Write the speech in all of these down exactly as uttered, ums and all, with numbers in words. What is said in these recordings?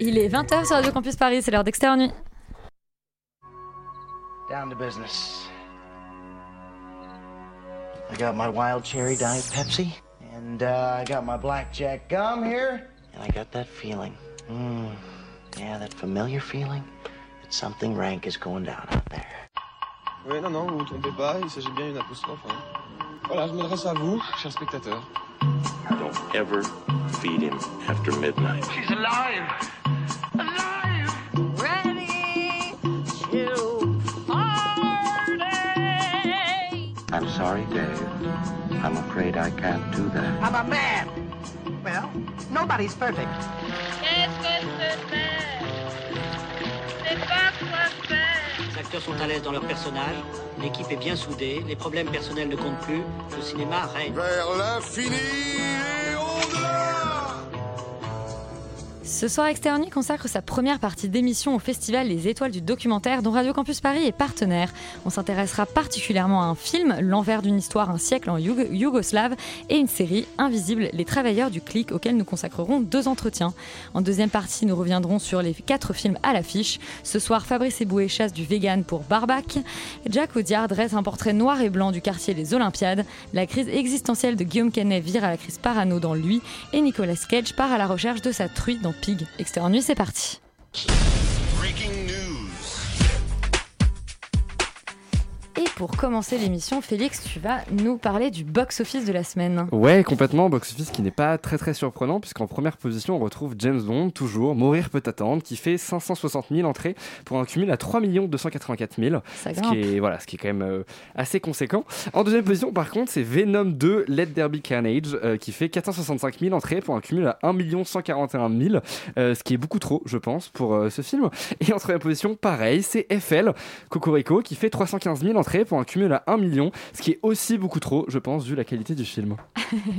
Il est vingt heures sur Radio Campus Paris, c'est l'heure d'Extérieur Nuit. Down to business. I got my wild cherry diet Pepsi, and uh, I got my blackjack gum here, and I got that feeling. Mm. Yeah, that familiar feeling that something rank is going down out there. Oui, non, non, vous ne vous trompez pas, il s'agit bien d'une apostrophe. Hein. Voilà, je m'adresse à vous, chers spectateurs. Don't ever feed him after midnight. She's alive! Alive! Ready to party! I'm sorry, Dave. I'm afraid I can't do that. I'm a man! Well, nobody's perfect. Qu'est-ce que c'est faire? C'est pas quoi faire! Les acteurs sont à l'aise dans leur personnage, l'équipe est bien soudée, les problèmes personnels ne comptent plus, le cinéma règne. Vers l'infini et au-delà ! Ce soir, Extérieur Nuit consacre sa première partie d'émission au festival Les Étoiles du Documentaire, dont Radio Campus Paris est partenaire. On s'intéressera particulièrement à un film, L'envers d'une histoire, un siècle en Youg- yougoslave, et une série, Invisible, les travailleurs du clic, auxquels nous consacrerons deux entretiens. En deuxième partie, nous reviendrons sur les quatre films à l'affiche. Ce soir, Fabrice Eboué chasse du vegan pour Barbaque. Jacques Audiard dresse un portrait noir et blanc du quartier Les Olympiades. La crise existentielle de Guillaume Canet vire à la crise parano dans Lui, et Nicolas Cage part à la recherche de sa truie dans Pig. Extérieur Nuit, c'est parti. Et pour commencer l'émission, Félix, tu vas nous parler du box-office de la semaine. Ouais, complètement, box-office qui n'est pas très très surprenant, puisqu'en première position, on retrouve James Bond, toujours, Mourir peut attendre, qui fait cinq cent soixante mille entrées pour un cumul à trois millions deux cent quatre-vingt-quatre mille. Ça grimpe. Ce qui est, voilà, ce qui est quand même euh, assez conséquent. En deuxième position, par contre, c'est Venom deux, Let There Be Carnage, euh, qui fait quatre cent soixante-cinq mille entrées pour un cumul à un million cent quarante et un mille, euh, ce qui est beaucoup trop, je pense, pour euh, ce film. Et en troisième position, pareil, c'est F L, Cocorico, qui fait trois cent quinze mille entrées pour un cumul à un million, ce qui est aussi beaucoup trop, je pense, vu la qualité du film.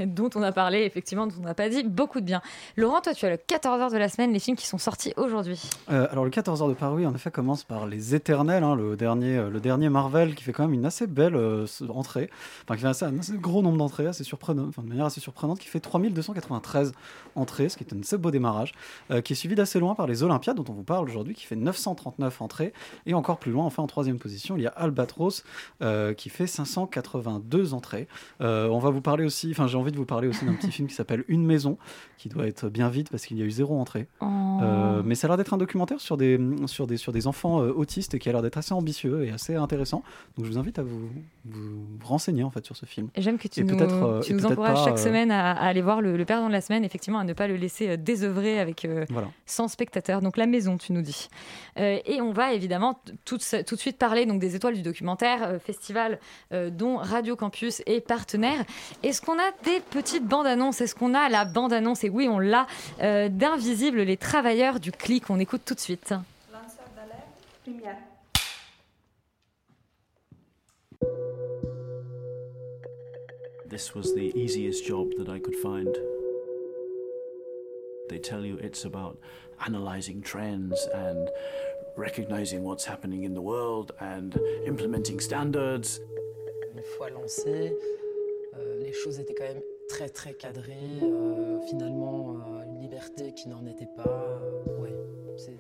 Dont on a parlé, effectivement, dont on n'a pas dit beaucoup de bien. Laurent, toi, tu as le quatorze heures de la semaine, les films qui sont sortis aujourd'hui. Euh, alors, le quatorze heures de Paris, en effet, commence par Les Éternels, hein, le, dernier, le dernier Marvel, qui fait quand même une assez belle euh, entrée, enfin, qui fait un assez, un assez gros nombre d'entrées, assez surprenant, enfin, de manière assez surprenante, qui fait trois mille deux cent quatre-vingt-treize entrées, ce qui est un assez beau démarrage, euh, qui est suivi d'assez loin par Les Olympiades, dont on vous parle aujourd'hui, qui fait neuf cent trente-neuf entrées, et encore plus loin, enfin, en troisième position, il y a Albatros, Euh, qui fait cinq cent quatre-vingt-deux entrées. Euh, on va vous parler aussi, enfin j'ai envie de vous parler aussi d'un petit film qui s'appelle Une maison, qui doit être bien vide parce qu'il y a eu zéro entrée. Oh. Euh, mais ça a l'air d'être un documentaire sur des, sur des, sur des enfants euh, autistes et qui a l'air d'être assez ambitieux et assez intéressant. Donc je vous invite à vous, vous renseigner en fait sur ce film. J'aime que tu et nous, euh, tu nous encourages chaque euh... semaine à, à aller voir le, le perdant de la semaine, effectivement à ne pas le laisser désœuvrer avec euh, voilà. sans spectateurs. Donc La Maison, tu nous dis. Euh, et on va évidemment tout, tout de suite parler donc, des Étoiles du documentaire, festival euh, dont Radio Campus est partenaire. Est-ce qu'on a des petites bandes annonces? Est-ce qu'on a la bande annonce? Et oui, on l'a euh, d'Invisible, les travailleurs du clic. On écoute tout de suite. Lanceur d'alerte, lumière. This was the easiest job that I could find. They tell you it's about analyzing trends and recognizing what's happening in the world and implementing standards. Une fois lancé, euh, les choses étaient quand même très très cadrées. Euh, finalement, euh, une liberté qui n'en était pas. Euh, ouais, c'est...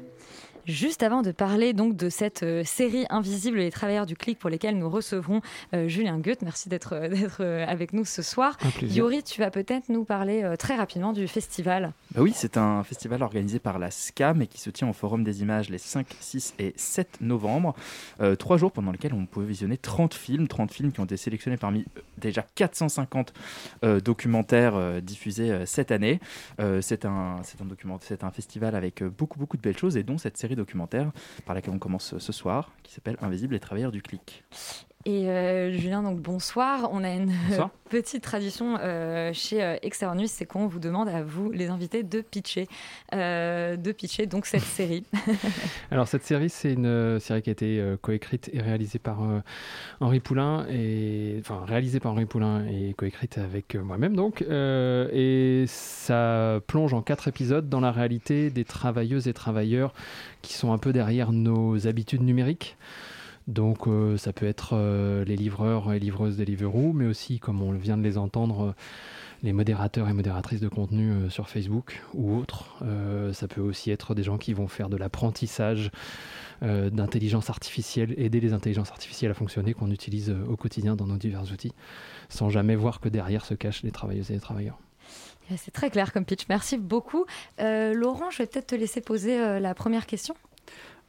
Juste avant de parler donc de cette euh, série Invisible, les travailleurs du clic pour lesquels nous recevrons euh, Julien Goethe, merci d'être, euh, d'être euh, avec nous ce soir. Yori, tu vas peut-être nous parler euh, très rapidement du festival. Bah oui, c'est un festival organisé par la SCAM et qui se tient au Forum des Images les cinq, six et sept novembre. Euh, trois jours pendant lesquels on peut visionner trente films, trente films qui ont été sélectionnés parmi euh, déjà quatre cent cinquante euh, documentaires euh, diffusés euh, cette année. Euh, c'est, un, c'est, un document, c'est un festival avec euh, beaucoup, beaucoup de belles choses et dont cette série documentaire par laquelle on commence ce soir qui s'appelle Invisible, les travailleurs du clic. Et euh, Julien, donc bonsoir. On a une bonsoir. petite tradition euh, chez euh, Extérieur Nuit, c'est qu'on vous demande à vous, les invités, de pitcher, euh, de pitcher donc cette série. Alors cette série, c'est une série qui a été euh, coécrite et réalisée par euh, Henri Poulain et enfin réalisée par Henri Poulain et coécrite avec euh, moi-même donc. Euh, et ça plonge en quatre épisodes dans la réalité des travailleuses et travailleurs qui sont un peu derrière nos habitudes numériques. Donc euh, ça peut être euh, les livreurs et livreuses Deliveroo, mais aussi, comme on vient de les entendre, euh, les modérateurs et modératrices de contenu euh, sur Facebook ou autres. Euh, ça peut aussi être des gens qui vont faire de l'apprentissage euh, d'intelligence artificielle, aider les intelligences artificielles à fonctionner, qu'on utilise euh, au quotidien dans nos divers outils, sans jamais voir que derrière se cachent les travailleuses et les travailleurs. C'est très clair comme pitch, merci beaucoup. Euh, Laurent, je vais peut-être te laisser poser euh, la première question.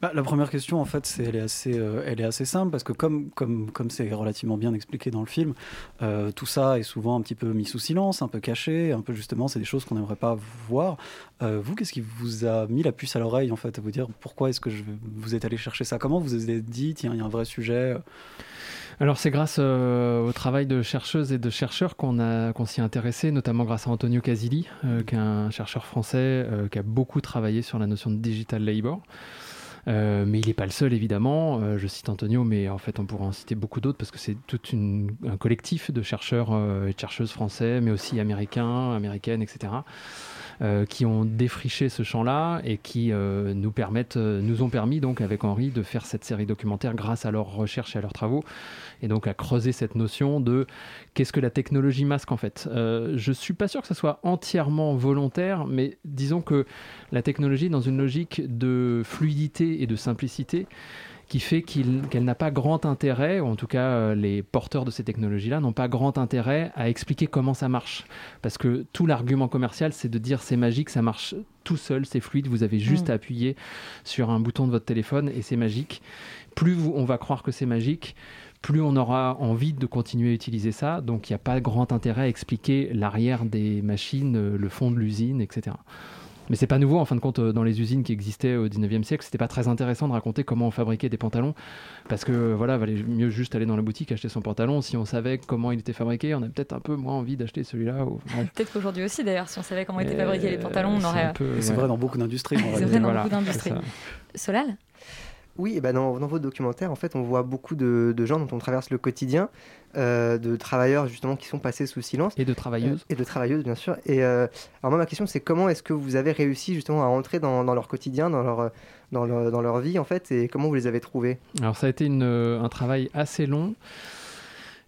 Bah, la première question, en fait, c'est, elle, est assez, euh, elle est assez simple, parce que comme, comme, comme c'est relativement bien expliqué dans le film, euh, tout ça est souvent un petit peu mis sous silence, un peu caché, un peu justement, c'est des choses qu'on n'aimerait pas voir. Euh, vous, qu'est-ce qui vous a mis la puce à l'oreille, en fait, à vous dire pourquoi est-ce que je, vous êtes allé chercher ça ? Comment vous vous êtes dit, tiens, il y a un vrai sujet ? Alors c'est grâce euh, au travail de chercheuses et de chercheurs qu'on, a, qu'on s'y est intéressé, notamment grâce à Antonio Casilli, euh, qui est un chercheur français euh, qui a beaucoup travaillé sur la notion de digital labor. Euh, mais il n'est pas le seul, évidemment. Euh, je cite Antonio, mais en fait, on pourrait en citer beaucoup d'autres parce que c'est tout une, un collectif de chercheurs euh, et de chercheuses français, mais aussi américains, américaines, et cetera, euh, qui ont défriché ce champ-là et qui euh, nous, permettent, euh, nous ont permis, donc, avec Henri, de faire cette série documentaire grâce à leurs recherches et à leurs travaux, et donc à creuser cette notion de qu'est-ce que la technologie masque, en fait. Euh, je ne suis pas sûr que ça soit entièrement volontaire, mais disons que la technologie, dans une logique de fluidité et de simplicité qui fait qu'il, qu'elle n'a pas grand intérêt, ou en tout cas les porteurs de ces technologies-là n'ont pas grand intérêt à expliquer comment ça marche. Parce que tout l'argument commercial, c'est de dire c'est magique, ça marche tout seul, c'est fluide, vous avez juste mmh. à appuyer sur un bouton de votre téléphone et c'est magique. Plus vous, on va croire que c'est magique, plus on aura envie de continuer à utiliser ça. Donc il n'y a pas grand intérêt à expliquer l'arrière des machines, le fond de l'usine, et cetera. Mais c'est pas nouveau, en fin de compte, dans les usines qui existaient au dix-neuvième siècle, c'était pas très intéressant de raconter comment on fabriquait des pantalons, parce que voilà, valait mieux juste aller dans la boutique acheter son pantalon. Si on savait comment il était fabriqué, on a peut-être un peu moins envie d'acheter celui-là. Ou... Ouais. Peut-être qu'aujourd'hui aussi, d'ailleurs, si on savait comment étaient fabriqués euh, les pantalons, on aurait. Peu, c'est ouais. vrai dans beaucoup d'industries. c'est vrai, vrai dans voilà, beaucoup d'industries. Solal ? Oui, et ben dans, dans votre documentaire, en fait, on voit beaucoup de, de gens dont on traverse le quotidien, euh, de travailleurs justement qui sont passés sous silence. Et de travailleuses. Et de travailleuses, bien sûr. Et euh, alors moi, ma question, c'est comment est-ce que vous avez réussi justement à entrer dans, dans leur quotidien, dans leur, dans, leur, dans leur vie, en fait, et comment vous les avez trouvés ? Alors ça a été une, un travail assez long.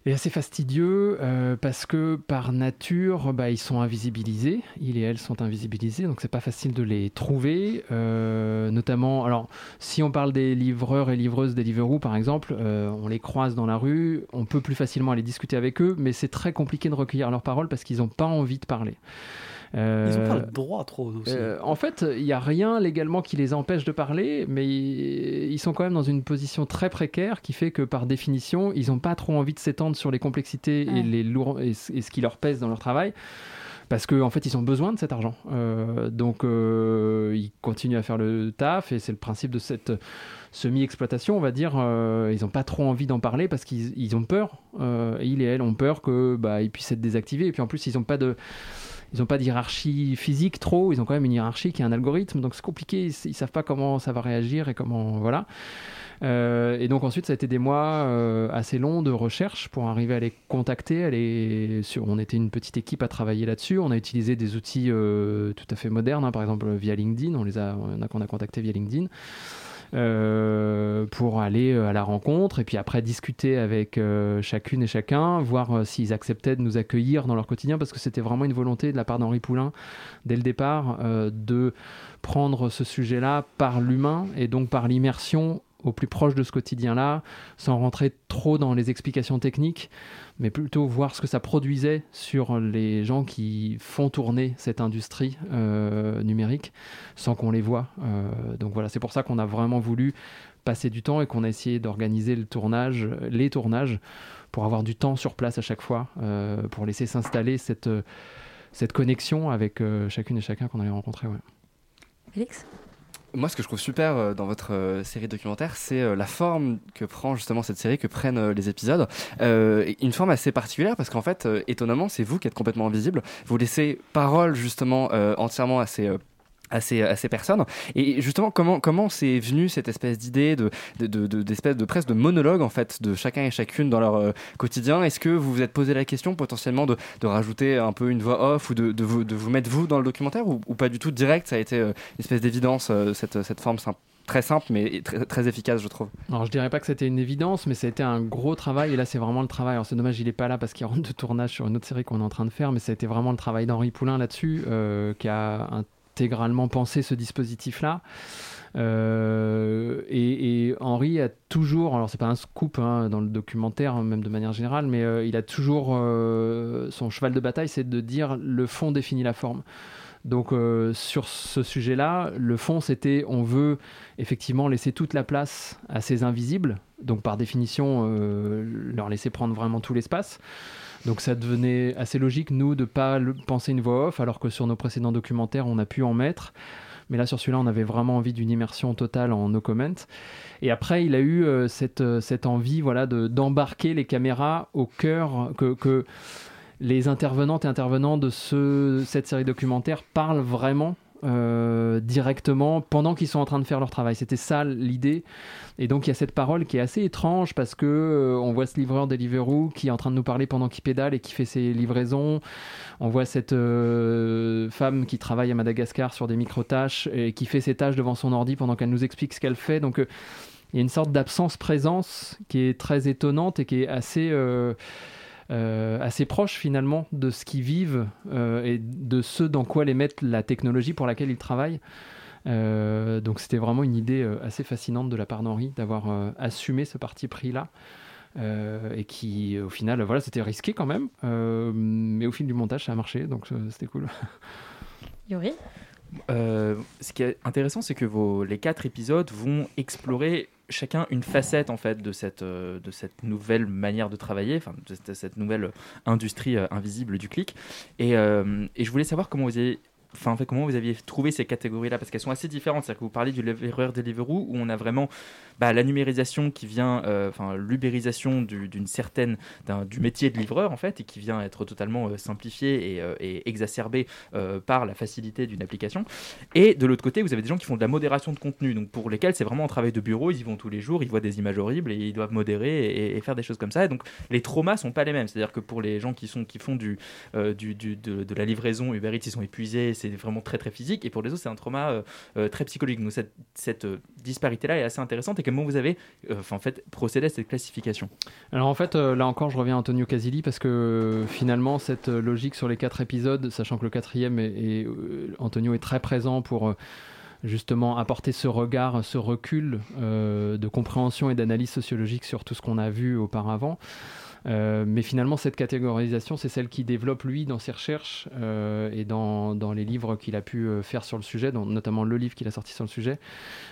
Et assez fastidieux euh, parce que par nature, bah, ils sont invisibilisés. Ils et elles sont invisibilisés, donc c'est pas facile de les trouver. Euh, notamment, alors si on parle des livreurs et livreuses des Deliveroo par exemple, euh, on les croise dans la rue, on peut plus facilement aller discuter avec eux, mais c'est très compliqué de recueillir leurs paroles parce qu'ils n'ont pas envie de parler. Euh, ils n'ont pas le droit trop aussi. Euh, en fait, il n'y a rien légalement qui les empêche de parler, mais ils, ils sont quand même dans une position très précaire qui fait que par définition, ils n'ont pas trop envie de s'étendre sur les complexités ouais. et, les lourds, et, et ce qui leur pèse dans leur travail. Parce qu'en en fait, ils ont besoin de cet argent. Euh, donc, euh, ils continuent à faire le taf et c'est le principe de cette semi-exploitation, on va dire. Euh, ils n'ont pas trop envie d'en parler parce qu'ils ils ont peur. Euh, ils et elles ont peur qu'ils bah, puissent être désactivés. Et puis en plus, ils n'ont pas de... Ils n'ont pas d'hierarchie physique trop, ils ont quand même une hiérarchie qui est un algorithme, donc c'est compliqué, ils ne savent pas comment ça va réagir et comment... Voilà. Euh, et donc ensuite, ça a été des mois euh, assez longs de recherche pour arriver à les contacter. À les... On était une petite équipe à travailler là-dessus, on a utilisé des outils euh, tout à fait modernes, hein, par exemple via LinkedIn, on les a, on a, on a contacté via LinkedIn. Euh, pour aller à la rencontre et puis après discuter avec euh, chacune et chacun, voir euh, s'ils acceptaient de nous accueillir dans leur quotidien, parce que c'était vraiment une volonté de la part d'Henri Poulain dès le départ euh, de prendre ce sujet-là par l'humain et donc par l'immersion au plus proche de ce quotidien-là, sans rentrer trop dans les explications techniques, mais plutôt voir ce que ça produisait sur les gens qui font tourner cette industrie euh, numérique sans qu'on les voit. Euh, donc voilà, c'est pour ça qu'on a vraiment voulu passer du temps et qu'on a essayé d'organiser le tournage, les tournages pour avoir du temps sur place à chaque fois, euh, pour laisser s'installer cette, cette connexion avec euh, chacune et chacun qu'on allait rencontrer. Ouais. Félix ? Moi, ce que je trouve super dans votre série documentaire, c'est la forme que prend justement cette série, que prennent les épisodes. Euh, une forme assez particulière parce qu'en fait, étonnamment, c'est vous qui êtes complètement invisible. Vous laissez parole justement euh, entièrement à ces... Euh À ces, à ces personnes. Et justement, comment, comment c'est venu cette espèce d'idée de, de, de, de, d'espèce de presque de monologue en fait, de chacun et chacune dans leur euh, quotidien ? Est-ce que vous vous êtes posé la question potentiellement de, de rajouter un peu une voix off ou de, de, vous, de vous mettre vous dans le documentaire ou, ou pas du tout direct ? Ça a été euh, une espèce d'évidence, euh, cette, cette forme simple. très simple mais très, très efficace, je trouve. Alors je dirais pas que c'était une évidence, mais ça a été un gros travail, et là c'est vraiment le travail. Alors c'est dommage, il est pas là parce qu'il rentre de tournage sur une autre série qu'on est en train de faire, mais ça a été vraiment le travail d'Henri Poulain là-dessus, euh, qui a intégralement pensé ce dispositif-là. Euh, et, et Henri a toujours, alors c'est pas un scoop hein, dans le documentaire même de manière générale, mais euh, il a toujours euh, son cheval de bataille, c'est de dire le fond définit la forme. Donc euh, sur ce sujet là le fond c'était on veut effectivement laisser toute la place à ces invisibles, donc par définition euh, leur laisser prendre vraiment tout l'espace. Donc ça devenait assez logique nous de pas le, penser une voix off, alors que sur nos précédents documentaires on a pu en mettre. Mais là, sur celui-là, on avait vraiment envie d'une immersion totale en no comment. Et après, il a eu euh, cette, euh, cette envie voilà, de, d'embarquer les caméras au cœur, que, que les intervenantes et intervenants de ce, cette série documentaire parlent vraiment euh, directement pendant qu'ils sont en train de faire leur travail. C'était ça l'idée. Et donc, il y a cette parole qui est assez étrange parce qu'on euh, voit ce livreur Deliveroo qui est en train de nous parler pendant qu'il pédale et qui fait ses livraisons. On voit cette euh, femme qui travaille à Madagascar sur des micro-tâches et qui fait ses tâches devant son ordi pendant qu'elle nous explique ce qu'elle fait. Donc, euh, il y a une sorte d'absence-présence qui est très étonnante et qui est assez... Euh, Euh, assez proche finalement de ce qu'ils vivent euh, et de ce dans quoi les mettent la technologie pour laquelle ils travaillent. Euh, donc c'était vraiment une idée euh, assez fascinante de la part d'Henri d'avoir euh, assumé ce parti pris là euh, et qui au final voilà, c'était risqué quand même, euh, mais au fil du montage ça a marché, donc euh, c'était cool. Yuri ? Euh, ce qui est intéressant, c'est que vos, les quatre épisodes vont explorer chacun une facette en fait de cette de cette nouvelle manière de travailler, enfin de cette nouvelle industrie invisible du clic. Et, euh, et je voulais savoir comment vous avez, enfin en fait comment vous aviez trouvé ces catégories-là, parce qu'elles sont assez différentes. C'est-à-dire que vous parlez du livreur Deliveroo où on a vraiment bah, la numérisation qui vient, euh, enfin l'ubérisation du, d'une certaine d'un, du métier de livreur en fait, et qui vient être totalement euh, simplifié et, euh, et exacerbé euh, par la facilité d'une application. Et de l'autre côté, vous avez des gens qui font de la modération de contenu, donc pour lesquels c'est vraiment un travail de bureau. Ils y vont tous les jours, ils voient des images horribles et ils doivent modérer et, et faire des choses comme ça. Et donc les traumas sont pas les mêmes. C'est-à-dire que pour les gens qui sont qui font du, euh, du, du de, de la livraison Uber Eats, ils sont épuisés. C'est vraiment très très physique, et pour les autres c'est un trauma euh, euh, très psychologique. Donc cette, cette euh, disparité là est assez intéressante. Et comment vous avez euh, en fait procédé à cette classification? Alors en fait euh, là encore je reviens à Antonio Casilli, parce que euh, finalement cette euh, logique sur les quatre épisodes, sachant que le quatrième est, est, euh, Antonio est très présent pour euh, justement apporter ce regard, ce recul euh, de compréhension et d'analyse sociologique sur tout ce qu'on a vu auparavant. Euh, mais finalement cette catégorisation c'est celle qui développe lui dans ses recherches euh, et dans, dans les livres qu'il a pu euh, faire sur le sujet, dans, notamment le livre qu'il a sorti sur le sujet.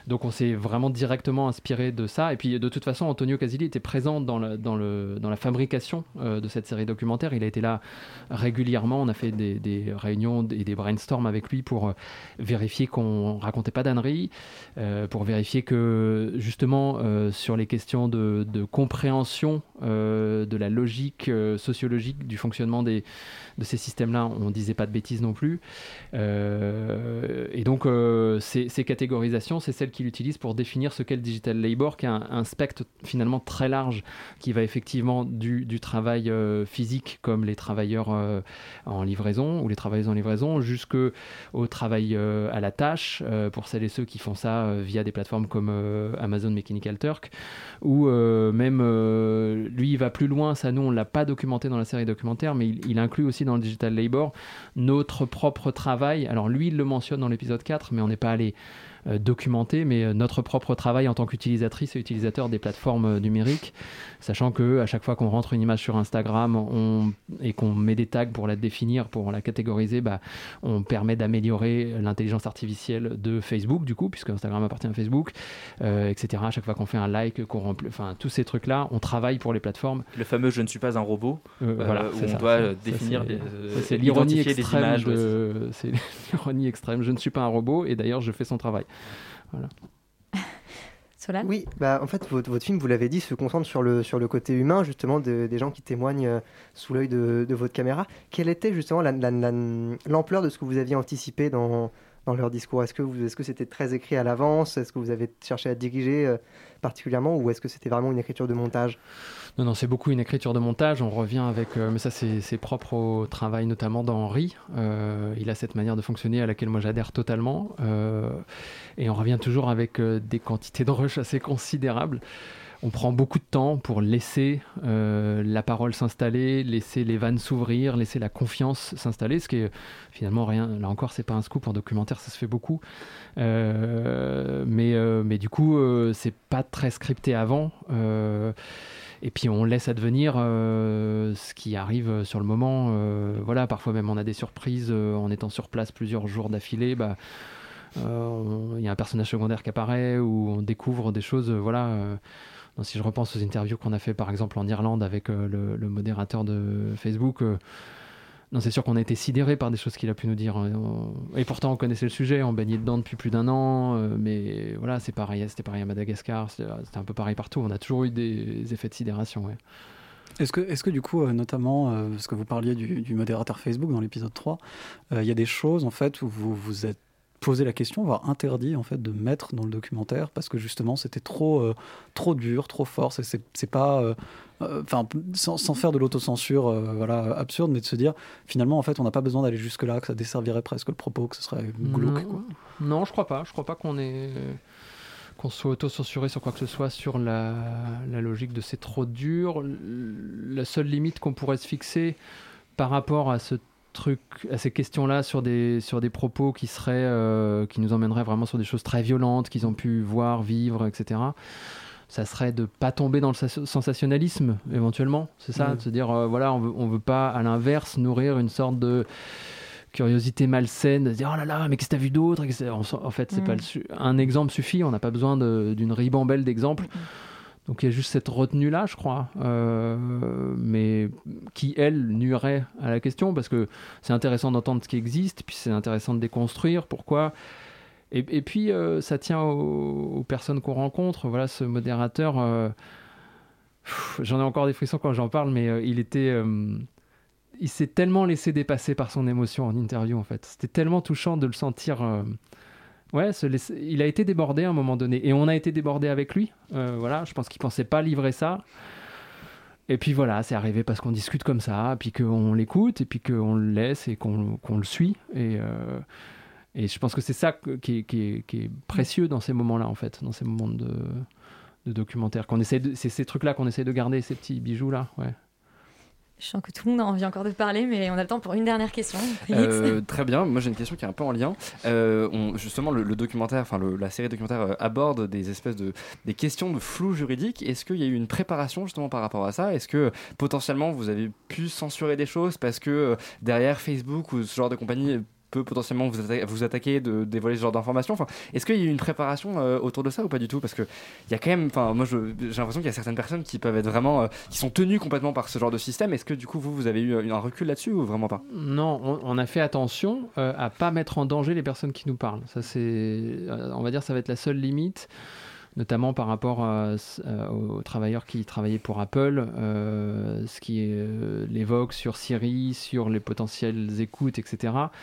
Donc on s'est vraiment directement inspiré de ça, et puis de toute façon Antonio Casilli était présent dans la, dans le, dans la fabrication euh, de cette série documentaire. Il a été là régulièrement, on a fait des, des réunions et des brainstorms avec lui pour euh, vérifier qu'on racontait pas d'âneries, euh, pour vérifier que justement euh, sur les questions de, de compréhension euh, de la logique euh, sociologique du fonctionnement des, de ces systèmes-là, on ne disait pas de bêtises non plus. Euh, et donc, euh, ces, ces catégorisations, c'est celles qu'il utilise pour définir ce qu'est le digital labor, qui est un, un spectre finalement très large, qui va effectivement du, du travail euh, physique, comme les travailleurs euh, en livraison, ou les travailleuses en livraison, jusqu'au travail euh, à la tâche, euh, pour celles et ceux qui font ça euh, via des plateformes comme euh, Amazon Mechanical Turk, ou euh, même, euh, lui, il va plus loin. Ça, nous, on ne l'a pas documenté dans la série documentaire, mais il, il inclut aussi dans le digital labor notre propre travail. Alors lui, il le mentionne dans l'épisode quatre, mais on n'est pas allé euh, documenter, mais euh, notre propre travail en tant qu'utilisatrice et utilisateur des plateformes euh, numériques, sachant qu'à chaque fois qu'on rentre une image sur Instagram on, et qu'on met des tags pour la définir, pour la catégoriser, bah, on permet d'améliorer l'intelligence artificielle de Facebook, du coup, puisque Instagram appartient à Facebook, euh, et cetera. À chaque fois qu'on fait un like, qu'on remplit, enfin, tous ces trucs-là, on travaille pour les plateformes. Le fameux « je ne suis pas un robot euh, », voilà, où on ça, doit ça, définir, ça, c'est, des, euh, c'est l'ironie extrême des images. De, c'est l'ironie extrême. Je ne suis pas un robot et d'ailleurs je fais son travail. Voilà. Solal ? Oui, bah, en fait votre, votre film, vous l'avez dit, se concentre sur le, sur le côté humain justement de, des gens qui témoignent euh, sous l'œil de, de votre caméra. Quelle était justement la, la, la, l'ampleur de ce que vous aviez anticipé dans, dans leur discours? Est-ce que, vous, est-ce que c'était très écrit à l'avance? Est-ce que vous avez cherché à diriger euh, particulièrement, ou est-ce que c'était vraiment une écriture de montage? Non, non, c'est beaucoup une écriture de montage. On revient avec... Euh, mais ça, c'est, c'est propre au travail, notamment d'Henri. Euh, il a cette manière de fonctionner à laquelle moi, j'adhère totalement. Euh, et on revient toujours avec euh, des quantités de rush assez considérables. On prend beaucoup de temps pour laisser euh, la parole s'installer, laisser les vannes s'ouvrir, laisser la confiance s'installer, ce qui est finalement rien. Là encore, c'est pas un scoop, en documentaire, ça se fait beaucoup. Euh, mais, euh, mais du coup, euh, c'est pas très scripté avant. Euh, et puis, on laisse advenir euh, ce qui arrive sur le moment. Euh, voilà, parfois même, on a des surprises euh, en étant sur place plusieurs jours d'affilée. Bah, euh, y a un personnage secondaire qui apparaît ou on découvre des choses. Euh, voilà. Euh, Donc, si je repense aux interviews qu'on a fait par exemple en Irlande avec euh, le, le modérateur de Facebook, euh, non, c'est sûr qu'on a été sidérés par des choses qu'il a pu nous dire. On, et pourtant, on connaissait le sujet, on baignait dedans depuis plus d'un an. Euh, mais voilà, c'est pareil, c'était pareil à Madagascar, c'était, c'était un peu pareil partout. On a toujours eu des effets de sidération. Ouais. Est-ce que, est-ce que du coup, euh, notamment, euh, parce que vous parliez du, du modérateur Facebook dans l'épisode trois, il euh, y a des choses en fait où vous vous êtes poser la question, voire interdit en fait de mettre dans le documentaire parce que justement c'était trop euh, trop dur, trop fort. C'est, c'est, c'est pas euh, euh, sans, sans faire de l'autocensure euh, voilà, absurde, mais de se dire finalement en fait on n'a pas besoin d'aller jusque là, que ça desservirait presque le propos, que ce serait glauque. Quoi. Non, je crois pas. Je crois pas qu'on ait qu'on soit autocensuré sur quoi que ce soit sur la, la logique de c'est trop dur. La seule limite qu'on pourrait se fixer par rapport à ce truc, à ces questions-là sur des, sur des propos qui seraient, euh, qui nous emmèneraient vraiment sur des choses très violentes qu'ils ont pu voir, vivre, et cetera. Ça serait de ne pas tomber dans le sensationnalisme, éventuellement. C'est ça, mmh. de se dire, euh, voilà, on veut, on veut pas, à l'inverse, nourrir une sorte de curiosité malsaine, de se dire, oh là là, mais qu'est-ce que t'as vu d'autre? En fait, c'est mmh. pas le, un exemple suffit, on n'a pas besoin de, d'une ribambelle d'exemples. Mmh. Donc il y a juste cette retenue-là, je crois, euh, mais qui, elle, nuirait à la question, parce que c'est intéressant d'entendre ce qui existe, puis c'est intéressant de déconstruire, pourquoi. Et, et puis, euh, ça tient aux, aux personnes qu'on rencontre. Voilà, ce modérateur, euh, pff, j'en ai encore des frissons quand j'en parle, mais euh, il était... Euh, il s'est tellement laissé dépasser par son émotion en interview, en fait. C'était tellement touchant de le sentir... Euh, Ouais, laisser... il a été débordé à un moment donné. Et on a été débordé avec lui. Euh, voilà, je pense qu'il ne pensait pas livrer ça. Et puis voilà, c'est arrivé parce qu'on discute comme ça, puis qu'on l'écoute, et puis qu'on le laisse, et qu'on, qu'on le suit. Et, euh... et je pense que c'est ça qui est, qui est, qui est précieux dans ces moments-là, en fait, dans ces moments de, de documentaire. Qu'on essaie de... C'est ces trucs-là qu'on essaie de garder, ces petits bijoux-là, ouais. Je sens que tout le monde a envie encore de parler, mais on a le temps pour une dernière question. Euh, très bien, moi j'ai une question qui est un peu en lien. Euh, on, justement, le, le documentaire, enfin le, la série documentaire euh, aborde des espèces de des questions de flou juridique. Est-ce qu'il y a eu une préparation justement par rapport à ça? Est-ce que potentiellement vous avez pu censurer des choses parce que euh, derrière Facebook ou ce genre de compagnie peut potentiellement vous, atta- vous attaquer, de dévoiler ce genre d'informations. Enfin, est-ce qu'il y a eu une préparation euh, autour de ça ou pas du tout? Parce que il y a quand même, enfin, moi, je, j'ai l'impression qu'il y a certaines personnes qui peuvent être vraiment, euh, qui sont tenues complètement par ce genre de système. Est-ce que du coup, vous, vous avez eu un recul là-dessus ou vraiment pas? Non, on, on a fait attention euh, à pas mettre en danger les personnes qui nous parlent. Ça, c'est, euh, on va dire, ça va être la seule limite, notamment par rapport à, à, aux travailleurs qui travaillaient pour Apple, euh, ce qui euh, l'évoque sur Siri, sur les potentielles écoutes, et cetera.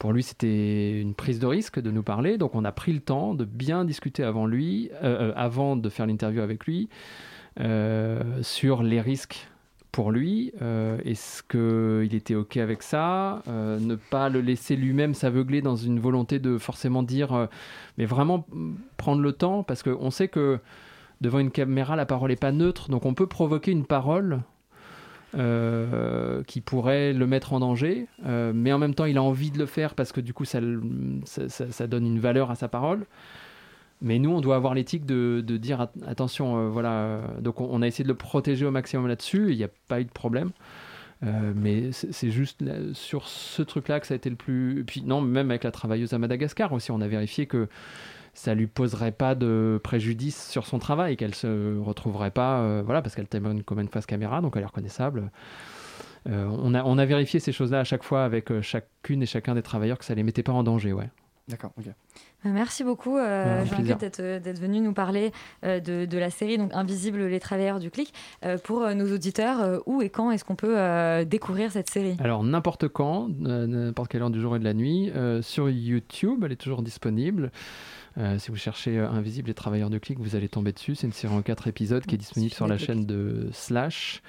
Pour lui, c'était une prise de risque de nous parler, donc on a pris le temps de bien discuter avant lui, euh, avant de faire l'interview avec lui, euh, sur les risques pour lui. Euh, est-ce qu'il était OK avec ça? euh, Ne pas le laisser lui-même s'aveugler dans une volonté de forcément dire, euh, mais vraiment prendre le temps, parce qu'on sait que devant une caméra, la parole n'est pas neutre, donc on peut provoquer une parole Euh, qui pourrait le mettre en danger, euh, mais en même temps il a envie de le faire parce que du coup ça, ça, ça, ça donne une valeur à sa parole. Mais nous on doit avoir l'éthique de, de dire at- attention, euh, voilà. Donc on, on a essayé de le protéger au maximum là-dessus, il n'y a pas eu de problème. Euh, mais c'est, c'est juste là, sur ce truc-là que ça a été le plus... Et puis non, même avec la travailleuse à Madagascar aussi, on a vérifié que ça lui poserait pas de préjudice sur son travail, qu'elle se retrouverait pas, euh, voilà, parce qu'elle témoigne comme une face caméra, donc elle est reconnaissable. Euh, on a on a vérifié ces choses-là à chaque fois avec chacune et chacun des travailleurs que ça les mettait pas en danger, ouais. D'accord, ok. Merci beaucoup, euh, Jean-Claude, d'être, d'être venu nous parler euh, de, de la série donc, Invisible, les travailleurs du clic. Euh, pour euh, nos auditeurs, euh, où et quand est-ce qu'on peut euh, découvrir cette série ? Alors, n'importe quand, euh, n'importe quelle heure du jour et de la nuit, euh, sur YouTube, elle est toujours disponible. Euh, si vous cherchez euh, Invisible, les travailleurs du clic, vous allez tomber dessus. C'est une série en quatre épisodes qui est disponible sur la chaîne de Slash.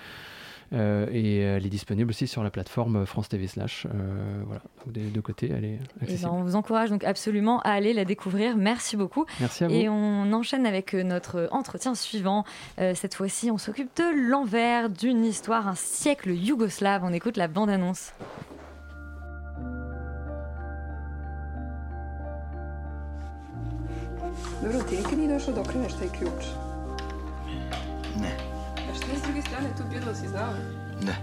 Euh, et elle est disponible aussi sur la plateforme France T V Slash. Euh, voilà, donc des deux côtés, elle est accessible. Et ben on vous encourage donc absolument à aller la découvrir. Merci beaucoup. Merci à vous. Et on enchaîne avec notre entretien suivant. Euh, cette fois-ci, on s'occupe de l'envers d'une histoire, un siècle yougoslave. On écoute la bande-annonce. Non. С другой стороны, тут бедло все знала. Да.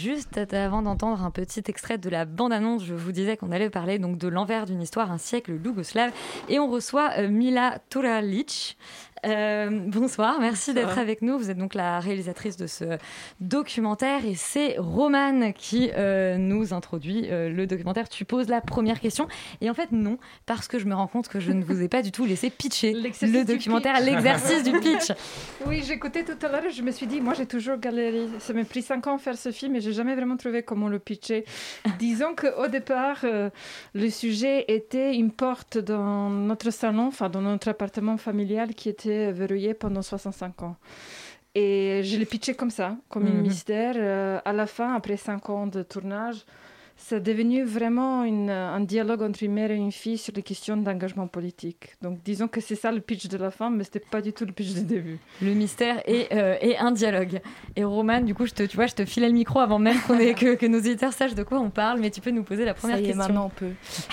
Juste avant d'entendre un petit extrait de la bande-annonce, je vous disais qu'on allait parler donc de l'envers d'une histoire, un siècle yougoslave, et on reçoit Mila Turalic. Euh, bonsoir, merci d'être avec nous. Vous êtes donc la réalisatrice de ce documentaire et c'est Romane qui euh, nous introduit euh, le documentaire. Tu poses la première question et en fait non, parce que je me rends compte que je ne vous ai pas du tout laissé pitcher l'exercice le documentaire, pitch. L'exercice du pitch. Oui, j'écoutais tout à l'heure, je me suis dit, moi j'ai toujours galéré, ça m'a pris cinq ans de faire ce film et j'ai jamais vraiment trouvé comment le pitcher. Disons qu'au départ, euh, le sujet était une porte dans notre salon, enfin dans notre appartement familial qui était verrouillé pendant soixante-cinq ans et je l'ai pitché comme ça, comme mm-hmm. un mystère. Euh, à la fin, après cinq ans de tournage, c'est devenu vraiment une, un dialogue entre une mère et une fille sur les questions d'engagement politique. Donc disons que c'est ça le pitch de la fin, mais c'était pas du tout le pitch du début. Le mystère et, euh, et un dialogue. Et Romane, du coup, je te, tu vois, je te filais le micro avant même qu'on ait, que, que nos auditeurs sachent de quoi on parle, mais tu peux nous poser la première ça y est, question. Maintenant on peut.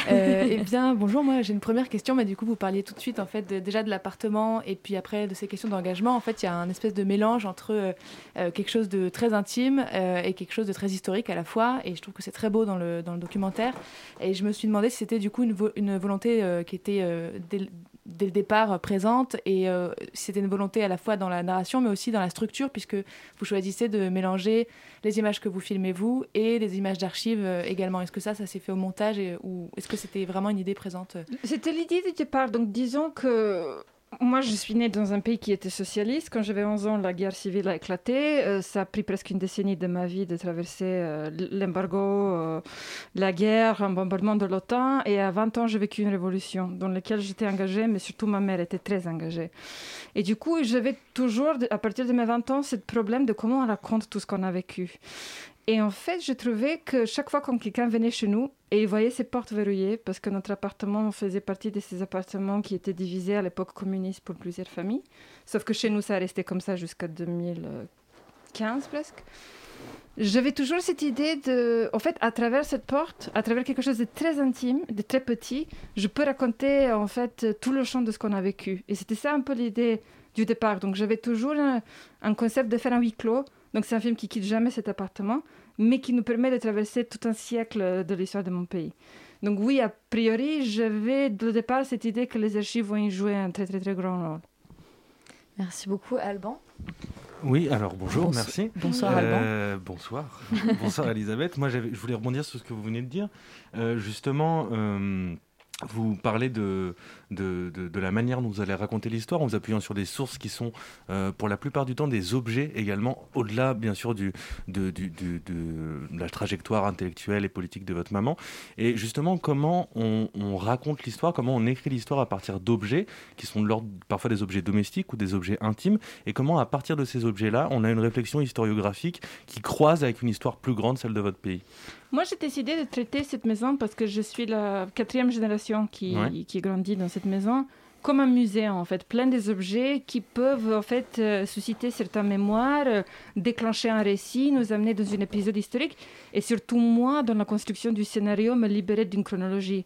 Euh, eh bien, bonjour, moi j'ai une première question, mais du coup vous parliez tout de suite en fait de, déjà de l'appartement et puis après de ces questions d'engagement. En fait, il y a un espèce de mélange entre euh, quelque chose de très intime euh, et quelque chose de très historique à la fois, et je trouve que c'est très beau dans Dans le, dans le documentaire, et je me suis demandé si c'était du coup une, vo- une volonté euh, qui était euh, dès, dès le départ euh, présente, et euh, si c'était une volonté à la fois dans la narration mais aussi dans la structure, puisque vous choisissez de mélanger les images que vous filmez vous et les images d'archives euh, également. Est-ce que ça, ça s'est fait au montage et, ou est-ce que c'était vraiment une idée présente ? C'était l'idée du départ, donc disons que... Moi, je suis née dans un pays qui était socialiste. Quand j'avais onze ans, la guerre civile a éclaté. Euh, ça a pris presque une décennie de ma vie de traverser euh, l'embargo, euh, la guerre, un bombardement de l'OTAN. Et à vingt ans, j'ai vécu une révolution dans laquelle j'étais engagée, mais surtout ma mère était très engagée. Et du coup, j'avais toujours, à partir de mes vingt ans, ce problème de comment on raconte tout ce qu'on a vécu. Et en fait, je trouvais que chaque fois quand quelqu'un venait chez nous, et il voyait ces portes verrouillées, parce que notre appartement faisait partie de ces appartements qui étaient divisés à l'époque communiste pour plusieurs familles. Sauf que chez nous, ça a resté comme ça jusqu'à deux mille quinze presque. J'avais toujours cette idée de... En fait, à travers cette porte, à travers quelque chose de très intime, de très petit, je peux raconter en fait tout le champ de ce qu'on a vécu. Et c'était ça un peu l'idée du départ. Donc j'avais toujours un, un concept de faire un huis clos. Donc c'est un film qui quitte jamais cet appartement, mais qui nous permet de traverser tout un siècle de l'histoire de mon pays. Donc oui, a priori, j'avais de départ cette idée que les archives vont y jouer un très très très grand rôle. Merci beaucoup, Alban. Oui, alors bonjour, bonsoir, merci. Bonsoir euh, Alban. Bonsoir, bonsoir Elisabeth. Moi, j'avais, je voulais rebondir sur ce que vous venez de dire. Euh, justement... Euh, Vous parlez de, de, de, de la manière dont vous allez raconter l'histoire en vous appuyant sur des sources qui sont euh, pour la plupart du temps des objets également, au-delà bien sûr du, de, du, du, de la trajectoire intellectuelle et politique de votre maman. Et justement, comment on, on raconte l'histoire, comment on écrit l'histoire à partir d'objets qui sont de l'ordre, parfois des objets domestiques ou des objets intimes, et comment à partir de ces objets-là, on a une réflexion historiographique qui croise avec une histoire plus grande, celle de votre pays. Moi, j'ai décidé de traiter cette maison parce que je suis la quatrième génération qui, ouais. qui grandit dans cette maison comme un musée, en fait, plein des objets qui peuvent, en fait, euh, susciter certaines mémoires, euh, déclencher un récit, nous amener dans un épisode historique et surtout, moi, dans la construction du scénario, me libérer d'une chronologie.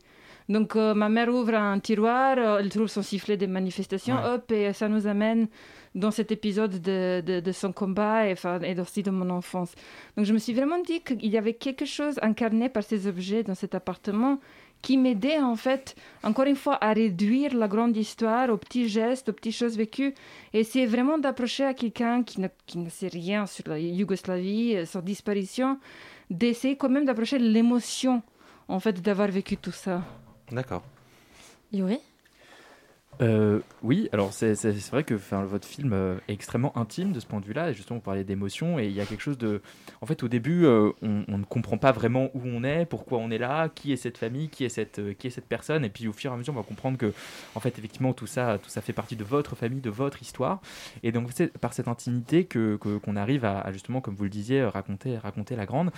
Donc euh, ma mère ouvre un tiroir, euh, elle trouve son sifflet des manifestations, ouais. hop, et ça nous amène dans cet épisode de, de, de son combat et, et aussi de mon enfance. Donc je me suis vraiment dit qu'il y avait quelque chose incarné par ces objets dans cet appartement qui m'aidait en fait, encore une fois, à réduire la grande histoire aux petits gestes, aux petites choses vécues, et essayer vraiment d'approcher à quelqu'un qui ne, qui ne sait rien sur la Yougoslavie, sa disparition, d'essayer quand même d'approcher l'émotion en fait d'avoir vécu tout ça. D'accord. Yuri ? Euh, oui, alors c'est, c'est, c'est vrai que votre film euh, est extrêmement intime de ce point de vue-là, et justement vous parlez d'émotion, et il y a quelque chose de... En fait au début, euh, on, on ne comprend pas vraiment où on est, pourquoi on est là, qui est cette famille, qui est cette, euh, qui est cette personne, et puis au fur et à mesure on va comprendre que, en fait effectivement tout ça, tout ça fait partie de votre famille, de votre histoire, et donc c'est par cette intimité que, que, qu'on arrive à, à justement, comme vous le disiez, raconter, raconter la grande.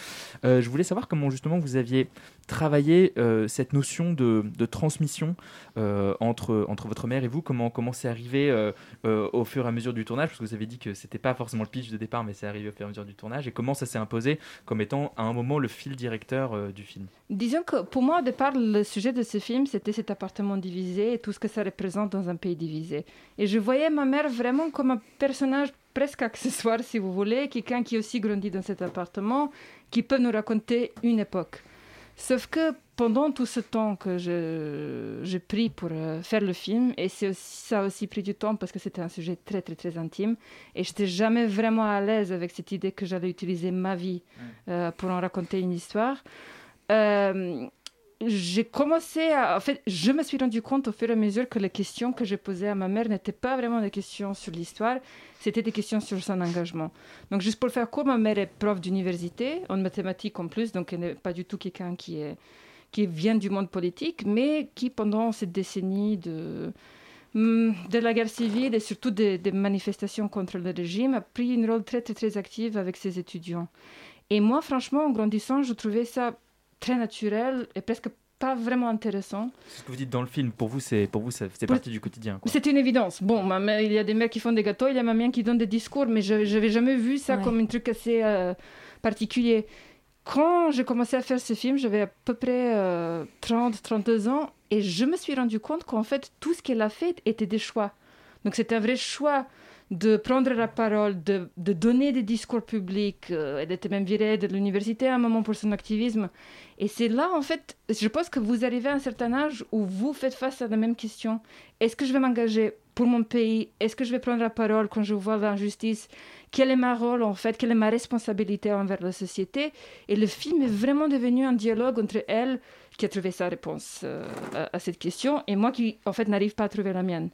Euh, je voulais savoir comment justement vous aviez travaillé euh, cette notion de, de transmission euh, entre, entre votre mère et vous, comment, comment c'est arrivé euh, euh, au fur et à mesure du tournage, parce que vous avez dit que c'était pas forcément le pitch de départ, mais c'est arrivé au fur et à mesure du tournage, et comment ça s'est imposé comme étant à un moment le fil directeur euh, du film. Disons que pour moi au départ le sujet de ce film c'était cet appartement divisé et tout ce que ça représente dans un pays divisé, et je voyais ma mère vraiment comme un personnage presque accessoire si vous voulez, quelqu'un qui aussi grandit dans cet appartement, qui peut nous raconter une époque. Sauf que pendant tout ce temps que je, j'ai pris pour euh, faire le film, et c'est aussi, ça a aussi pris du temps parce que c'était un sujet très très très intime, et je n'étais jamais vraiment à l'aise avec cette idée que j'allais utiliser ma vie euh, pour en raconter une histoire. Euh, j'ai commencé à... En fait, je me suis rendu compte au fur et à mesure que les questions que je posais à ma mère n'étaient pas vraiment des questions sur l'histoire, c'était des questions sur son engagement. Donc, juste pour le faire court, ma mère est prof d'université, en mathématiques en plus, donc elle n'est pas du tout quelqu'un qui, est, qui vient du monde politique, mais qui, pendant cette décennie de, de la guerre civile et surtout des, des manifestations contre le régime, a pris une rôle très, très, très active avec ses étudiants. Et moi, franchement, en grandissant, je trouvais ça très naturel et presque pas vraiment intéressant. C'est ce que vous dites dans le film. Pour vous, c'est, pour vous, c'est, c'est partie du quotidien, quoi. C'est une évidence. Bon, ma mère, il y a des mères qui font des gâteaux, il y a ma mère qui donne des discours, mais je n'avais jamais vu ça ouais. comme un truc assez euh, particulier. Quand j'ai commencé à faire ce film, j'avais à peu près euh, trente, trente-deux ans, et je me suis rendu compte qu'en fait, tout ce qu'elle a fait était des choix. Donc c'était un vrai choix de prendre la parole, de, de donner des discours publics. Euh, elle était même virée de l'université à un moment pour son activisme. Et c'est là, en fait, je pense que vous arrivez à un certain âge où vous faites face à la même question. Est-ce que je vais m'engager pour mon pays? Est-ce que je vais prendre la parole quand je vois l'injustice? Quel est ma rôle, en fait? Quelle est ma responsabilité envers la société? Et le film est vraiment devenu un dialogue entre elle, qui a trouvé sa réponse euh, à, à cette question, et moi qui, en fait, n'arrive pas à trouver la mienne.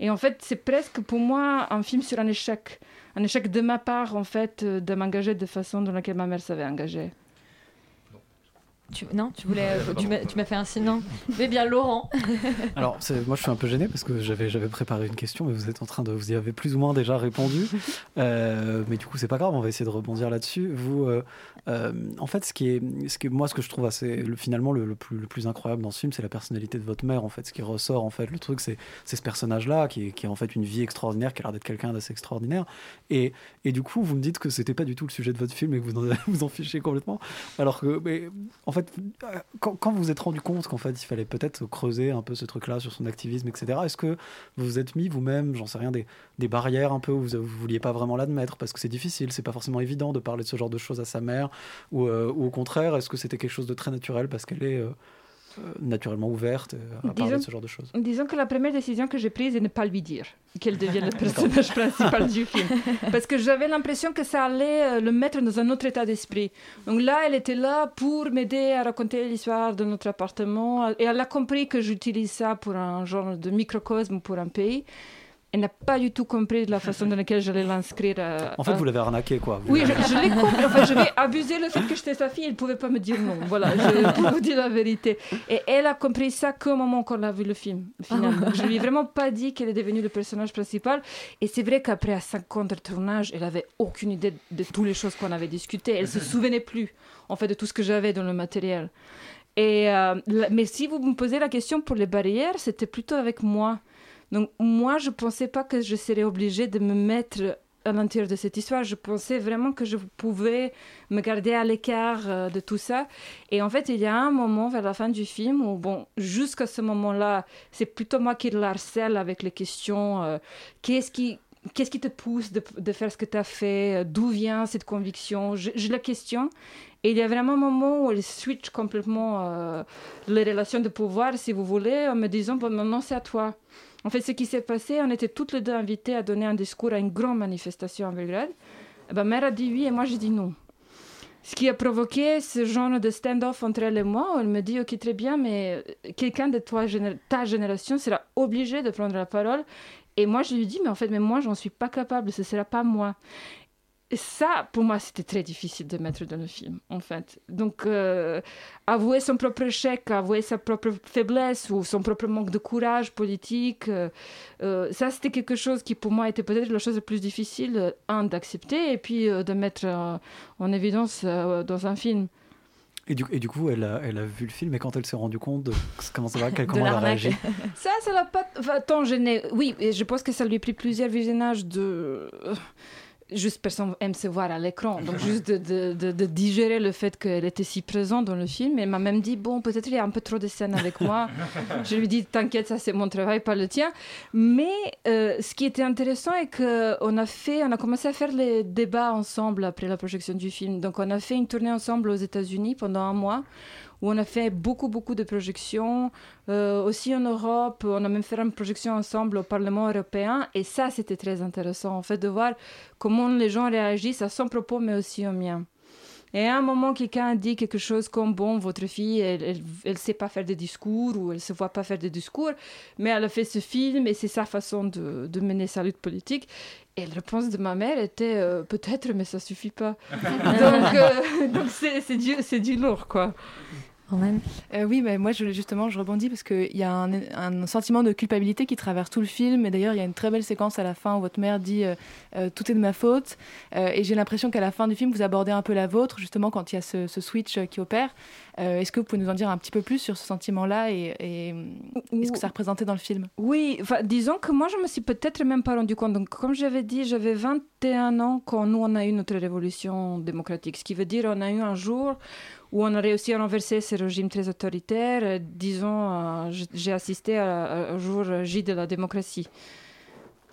Et en fait, c'est presque pour moi un film sur un échec. Un échec de ma part, en fait, de m'engager de façon dans laquelle ma mère s'avait engagée. Tu, non, tu voulais, euh, tu, m'as, tu m'as fait un signe, non. Mais bien, Laurent. Alors, c'est, moi, je suis un peu gêné parce que j'avais, j'avais préparé une question, mais vous êtes en train de, vous y avez plus ou moins déjà répondu. Euh, mais du coup, c'est pas grave, on va essayer de rebondir là-dessus. Vous, euh, euh, en fait, ce qui est, ce que moi, ce que je trouve assez, le, finalement, le, le plus, le plus incroyable dans ce film, c'est la personnalité de votre mère. En fait, ce qui ressort, en fait, le truc, c'est, c'est ce personnage-là qui, qui a en fait une vie extraordinaire, qui a l'air d'être quelqu'un d'assez extraordinaire. Et, et du coup, vous me dites que c'était pas du tout le sujet de votre film et que vous en, vous en fichez complètement. Alors que, mais, en fait, Quand, quand vous vous êtes rendu compte qu'en fait il fallait peut-être creuser un peu ce truc-là sur son activisme, et cetera, est-ce que vous vous êtes mis vous-même, j'en sais rien, des, des barrières un peu où vous ne vouliez pas vraiment l'admettre parce que c'est difficile, c'est pas forcément évident de parler de ce genre de choses à sa mère, ou, euh, ou au contraire, est-ce que c'était quelque chose de très naturel parce qu'elle est euh, naturellement ouverte à parler disons, de ce genre de choses? Disons que la première décision que j'ai prise est de ne pas lui dire qu'elle devienne le personnage principal du film, parce que j'avais l'impression que ça allait le mettre dans un autre état d'esprit. Donc là, elle était là pour m'aider à raconter l'histoire de notre appartement, et elle a compris que j'utilise ça pour un genre de microcosme pour un pays. Elle n'a pas du tout compris la façon dans laquelle j'allais l'inscrire. À, en fait, à... vous l'avez arnaqué, quoi. Vous oui, l'avez... je, je l'ai compris. Enfin, je vais abuser le fait que j'étais sa fille. Elle ne pouvait pas me dire non. Voilà, je, pour vous dire la vérité. Et elle a compris ça qu'au moment qu'on a vu le film, finalement. Je ne lui ai vraiment pas dit qu'elle est devenue le personnage principal. Et c'est vrai qu'après, à cinq ans de tournage, elle n'avait aucune idée de toutes les choses qu'on avait discutées. Elle ne se souvenait plus, en fait, de tout ce que j'avais dans le matériel. Et, euh, la... Mais si vous me posez la question pour les barrières, c'était plutôt avec moi. Donc moi, je ne pensais pas que je serais obligée de me mettre à l'intérieur de cette histoire, je pensais vraiment que je pouvais me garder à l'écart de tout ça. Et en fait, il y a un moment vers la fin du film où, bon, jusqu'à ce moment-là, c'est plutôt moi qui le harcèle avec les questions euh, qu'est-ce qui Qu'est-ce qui te pousse de, de faire ce que tu as fait? D'où vient cette conviction? Je, je la questionne. Et il y a vraiment un moment où elle switch complètement euh, les relations de pouvoir, si vous voulez, en me disant bon, « maintenant, c'est à toi ». En fait, ce qui s'est passé, on était toutes les deux invitées à donner un discours à une grande manifestation à Belgrade. Et ben, mère a dit oui et moi, j'ai dit non. Ce qui a provoqué ce genre de stand-off entre elle et moi, elle me dit « Ok, très bien, mais quelqu'un de toi, ta génération sera obligé de prendre la parole ». Et moi, je lui dis, mais en fait, mais moi, j'en suis pas capable, ce sera pas moi. Et ça, pour moi, c'était très difficile de mettre dans le film, en fait. Donc, euh, avouer son propre échec, avouer sa propre faiblesse ou son propre manque de courage politique, euh, euh, ça, c'était quelque chose qui, pour moi, était peut-être la chose la plus difficile, euh, un, d'accepter, et puis euh, de mettre euh, en évidence euh, dans un film. Et du, et du coup, elle a, elle a vu le film, et quand elle s'est rendue compte de comment ça va, quel, comment elle a réagi. Ça, ça l'a pas enfin, tant gêné. Oui, et je pense que ça lui a pris plusieurs visionnages de... Juste, personne aime se voir à l'écran. Donc, juste de, de, de, de digérer le fait qu'elle était si présente dans le film. Elle m'a même dit, bon, peut-être il y a un peu trop de scènes avec moi. Je lui ai dit, t'inquiète, ça c'est mon travail, pas le tien. Mais euh, ce qui était intéressant est qu'on a, fait, on a commencé à faire les débats ensemble après la projection du film. Donc, on a fait une tournée ensemble aux États-Unis pendant un mois où on a fait beaucoup, beaucoup de projections. Euh, aussi en Europe, on a même fait une projection ensemble au Parlement européen. Et ça, c'était très intéressant, en fait, de voir comment les gens réagissent à son propos, mais aussi au mien. Et à un moment, quelqu'un dit quelque chose comme « Bon, votre fille, elle ne sait pas faire des discours ou elle ne se voit pas faire des discours, mais elle a fait ce film et c'est sa façon de, de mener sa lutte politique. » Et la réponse de ma mère était euh, « Peut-être, mais ça ne suffit pas. » Donc, euh, donc c'est, c'est, du, c'est du lourd, quoi. Euh, oui, bah, moi je, justement je rebondis parce qu'il y a un, un sentiment de culpabilité qui traverse tout le film, et d'ailleurs il y a une très belle séquence à la fin où votre mère dit euh, euh, tout est de ma faute, euh, et j'ai l'impression qu'à la fin du film vous abordez un peu la vôtre justement quand il y a ce, ce switch qui opère. Euh, est-ce que vous pouvez nous en dire un petit peu plus sur ce sentiment-là et, et est-ce que ça représentait dans le film? Oui, disons que moi je me suis peut-être même pas rendu compte. Donc, comme j'avais dit, j'avais vingt et un ans quand nous on a eu notre révolution démocratique, ce qui veut dire on a eu un jour où on a réussi à renverser ce régime très autoritaire. Disons, euh, j'ai assisté à un jour J de la démocratie.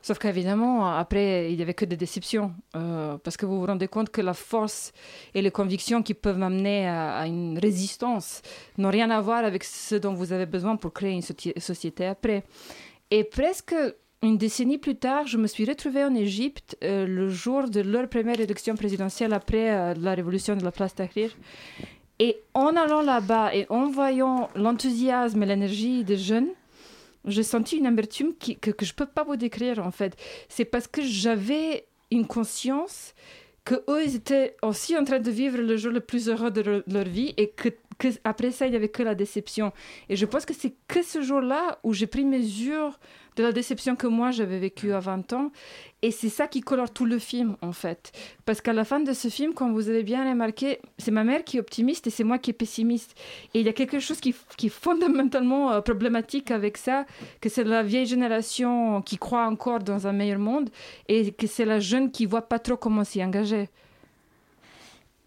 Sauf qu'évidemment, après, il n'y avait que des déceptions. Euh, parce que vous vous rendez compte que la force et les convictions qui peuvent m'amener à, à une résistance n'ont rien à voir avec ce dont vous avez besoin pour créer une so- société après. Et presque une décennie plus tard, je me suis retrouvée en Égypte euh, le jour de leur première élection présidentielle après euh, la révolution de la place Tahrir. Et en allant là-bas et en voyant l'enthousiasme et l'énergie des jeunes, j'ai senti une amertume qui, que, que je ne peux pas vous décrire, en fait. C'est parce que j'avais une conscience qu'eux, ils étaient aussi en train de vivre le jour le plus heureux de leur, leur vie, et que, que après ça, il n'y avait que la déception. Et je pense que c'est que ce jour-là où j'ai pris mesure de la déception que moi, j'avais vécue à vingt ans. Et c'est ça qui colore tout le film, en fait. Parce qu'à la fin de ce film, comme vous avez bien remarqué, c'est ma mère qui est optimiste et c'est moi qui est pessimiste. Et il y a quelque chose qui, qui est fondamentalement euh, problématique avec ça, que c'est la vieille génération qui croit encore dans un meilleur monde et que c'est la jeune qui ne voit pas trop comment s'y engager.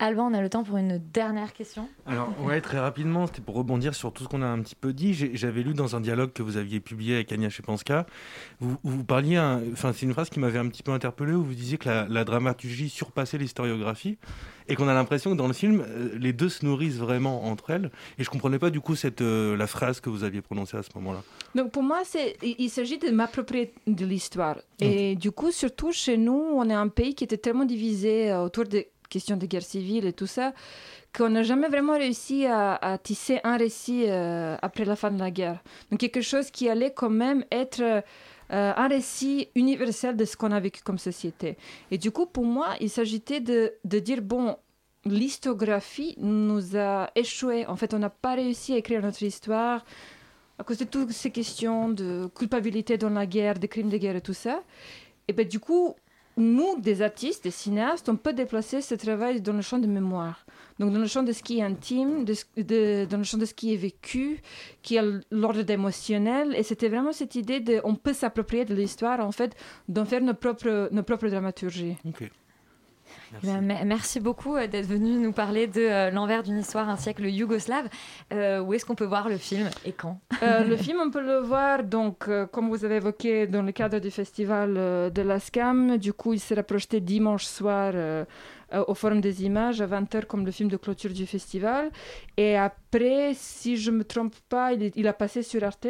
Alban, on a le temps pour une dernière question. Alors, ouais, très rapidement, c'était pour rebondir sur tout ce qu'on a un petit peu dit. J'ai, j'avais lu dans un dialogue que vous aviez publié avec Agnès Chepanska, vous, vous parliez, enfin, c'est une phrase qui m'avait un petit peu interpellé, où vous disiez que la, la dramaturgie surpassait l'historiographie, et qu'on a l'impression que dans le film, les deux se nourrissent vraiment entre elles. Et je ne comprenais pas du coup cette, euh, la phrase que vous aviez prononcée à ce moment-là. Donc pour moi, c'est, il s'agit de m'approprier de l'histoire. Et mmh. du coup, surtout chez nous, on est un pays qui était tellement divisé autour de question de guerre civile et tout ça, qu'on n'a jamais vraiment réussi à, à tisser un récit euh, après la fin de la guerre. Donc quelque chose qui allait quand même être euh, un récit universel de ce qu'on a vécu comme société. Et du coup, pour moi, il s'agitait de, de dire, bon, l'historiographie nous a échoué. En fait, on n'a pas réussi à écrire notre histoire à cause de toutes ces questions de culpabilité dans la guerre, des crimes de guerre et tout ça. Et bien du coup, nous, des artistes, des cinéastes, on peut déplacer ce travail dans le champ de mémoire. Donc dans le champ de ce qui est intime, de, de, dans le champ de ce qui est vécu, qui a l'ordre d'émotionnel, et c'était vraiment cette idée de, on peut s'approprier de l'histoire en fait, d'en faire nos propres, nos propres dramaturgies. Ok. Merci. Ben, merci beaucoup d'être venu nous parler de euh, l'envers d'une histoire, un siècle yougoslave. Euh, où est-ce qu'on peut voir le film et quand euh, Le film, on peut le voir, donc, euh, comme vous avez évoqué, dans le cadre du festival euh, de la SCAM. Du coup, il sera projeté dimanche soir euh, euh, au Forum des Images à vingt heures comme le film de clôture du festival. Et après, si je ne me trompe pas, il, est, il a passé sur Arte.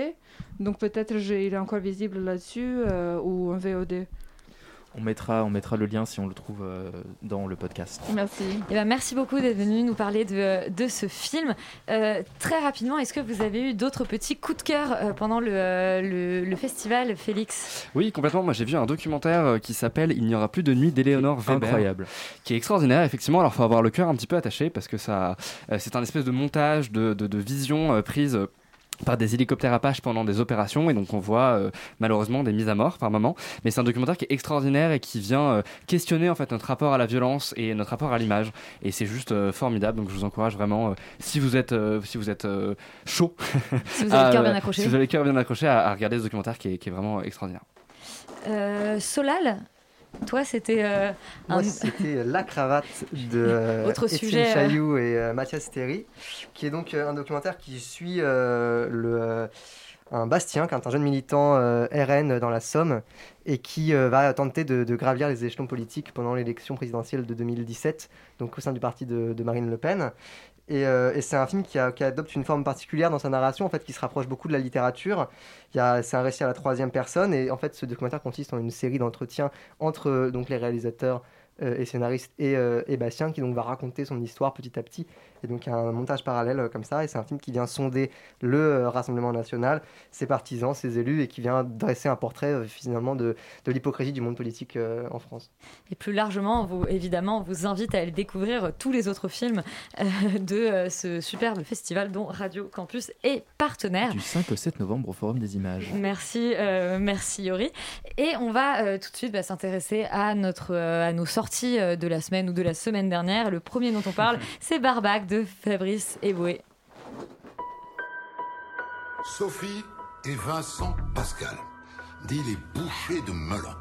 Donc peut-être je, il est encore visible là-dessus euh, ou en V O D. On mettra, on mettra le lien si on le trouve euh, dans le podcast. Merci. Et ben merci beaucoup d'être venu nous parler de, de ce film. Euh, très rapidement, est-ce que vous avez eu d'autres petits coups de cœur euh, pendant le, euh, le, le festival, Félix ? Oui, complètement. Moi, j'ai vu un documentaire qui s'appelle « Il n'y aura plus de nuit » d'Éléonore Weber. Incroyable. Qui est extraordinaire, effectivement. Alors, il faut avoir le cœur un petit peu attaché parce que ça, euh, c'est un espèce de montage, de, de, de vision euh, prise... Euh, par des hélicoptères Apache pendant des opérations, et donc on voit euh, malheureusement des mises à mort par moment, mais c'est un documentaire qui est extraordinaire et qui vient euh, questionner en fait notre rapport à la violence et notre rapport à l'image, et c'est juste euh, formidable. Donc je vous encourage vraiment, euh, si vous êtes euh, si vous êtes euh, chaud, si vous avez le cœur bien accroché, si vous avez le cœur bien accroché à, à regarder ce documentaire qui est, qui est vraiment extraordinaire. euh, Solal, toi, c'était euh, un... Moi, c'était La Cravate de euh, Chaillou et euh, Mathias Théry, qui est donc euh, un documentaire qui suit euh, le, euh, un Bastien, qui est un jeune militant euh, R N dans la Somme, et qui euh, va tenter de, de gravir les échelons politiques pendant l'élection présidentielle de deux mille dix-sept, donc au sein du parti de, de Marine Le Pen. Et, euh, et c'est un film qui, a, qui adopte une forme particulière dans sa narration, en fait, qui se rapproche beaucoup de la littérature. Il y a, c'est un récit à la troisième personne, et en fait, ce documentaire consiste en une série d'entretiens entre donc, les réalisateurs euh, et scénaristes et, euh, et Bastien, qui donc va raconter son histoire petit à petit. Et donc, il y a un montage parallèle euh, comme ça, et c'est un film qui vient sonder le euh, Rassemblement National, ses partisans, ses élus, et qui vient dresser un portrait euh, finalement de, de l'hypocrisie du monde politique euh, en France. Et plus largement, vous, évidemment, on vous invite à aller découvrir tous les autres films euh, de euh, ce superbe festival dont Radio Campus est partenaire. Du cinq au sept novembre au Forum des Images. Merci, euh, merci Yori. Et on va euh, tout de suite bah, s'intéresser à, notre, euh, à nos sorties euh, de la semaine ou de la semaine dernière. Le premier dont on parle, c'est Barbaque de Fabrice Eboué. Sophie et Vincent Pascal, dit les bouchers de Melun.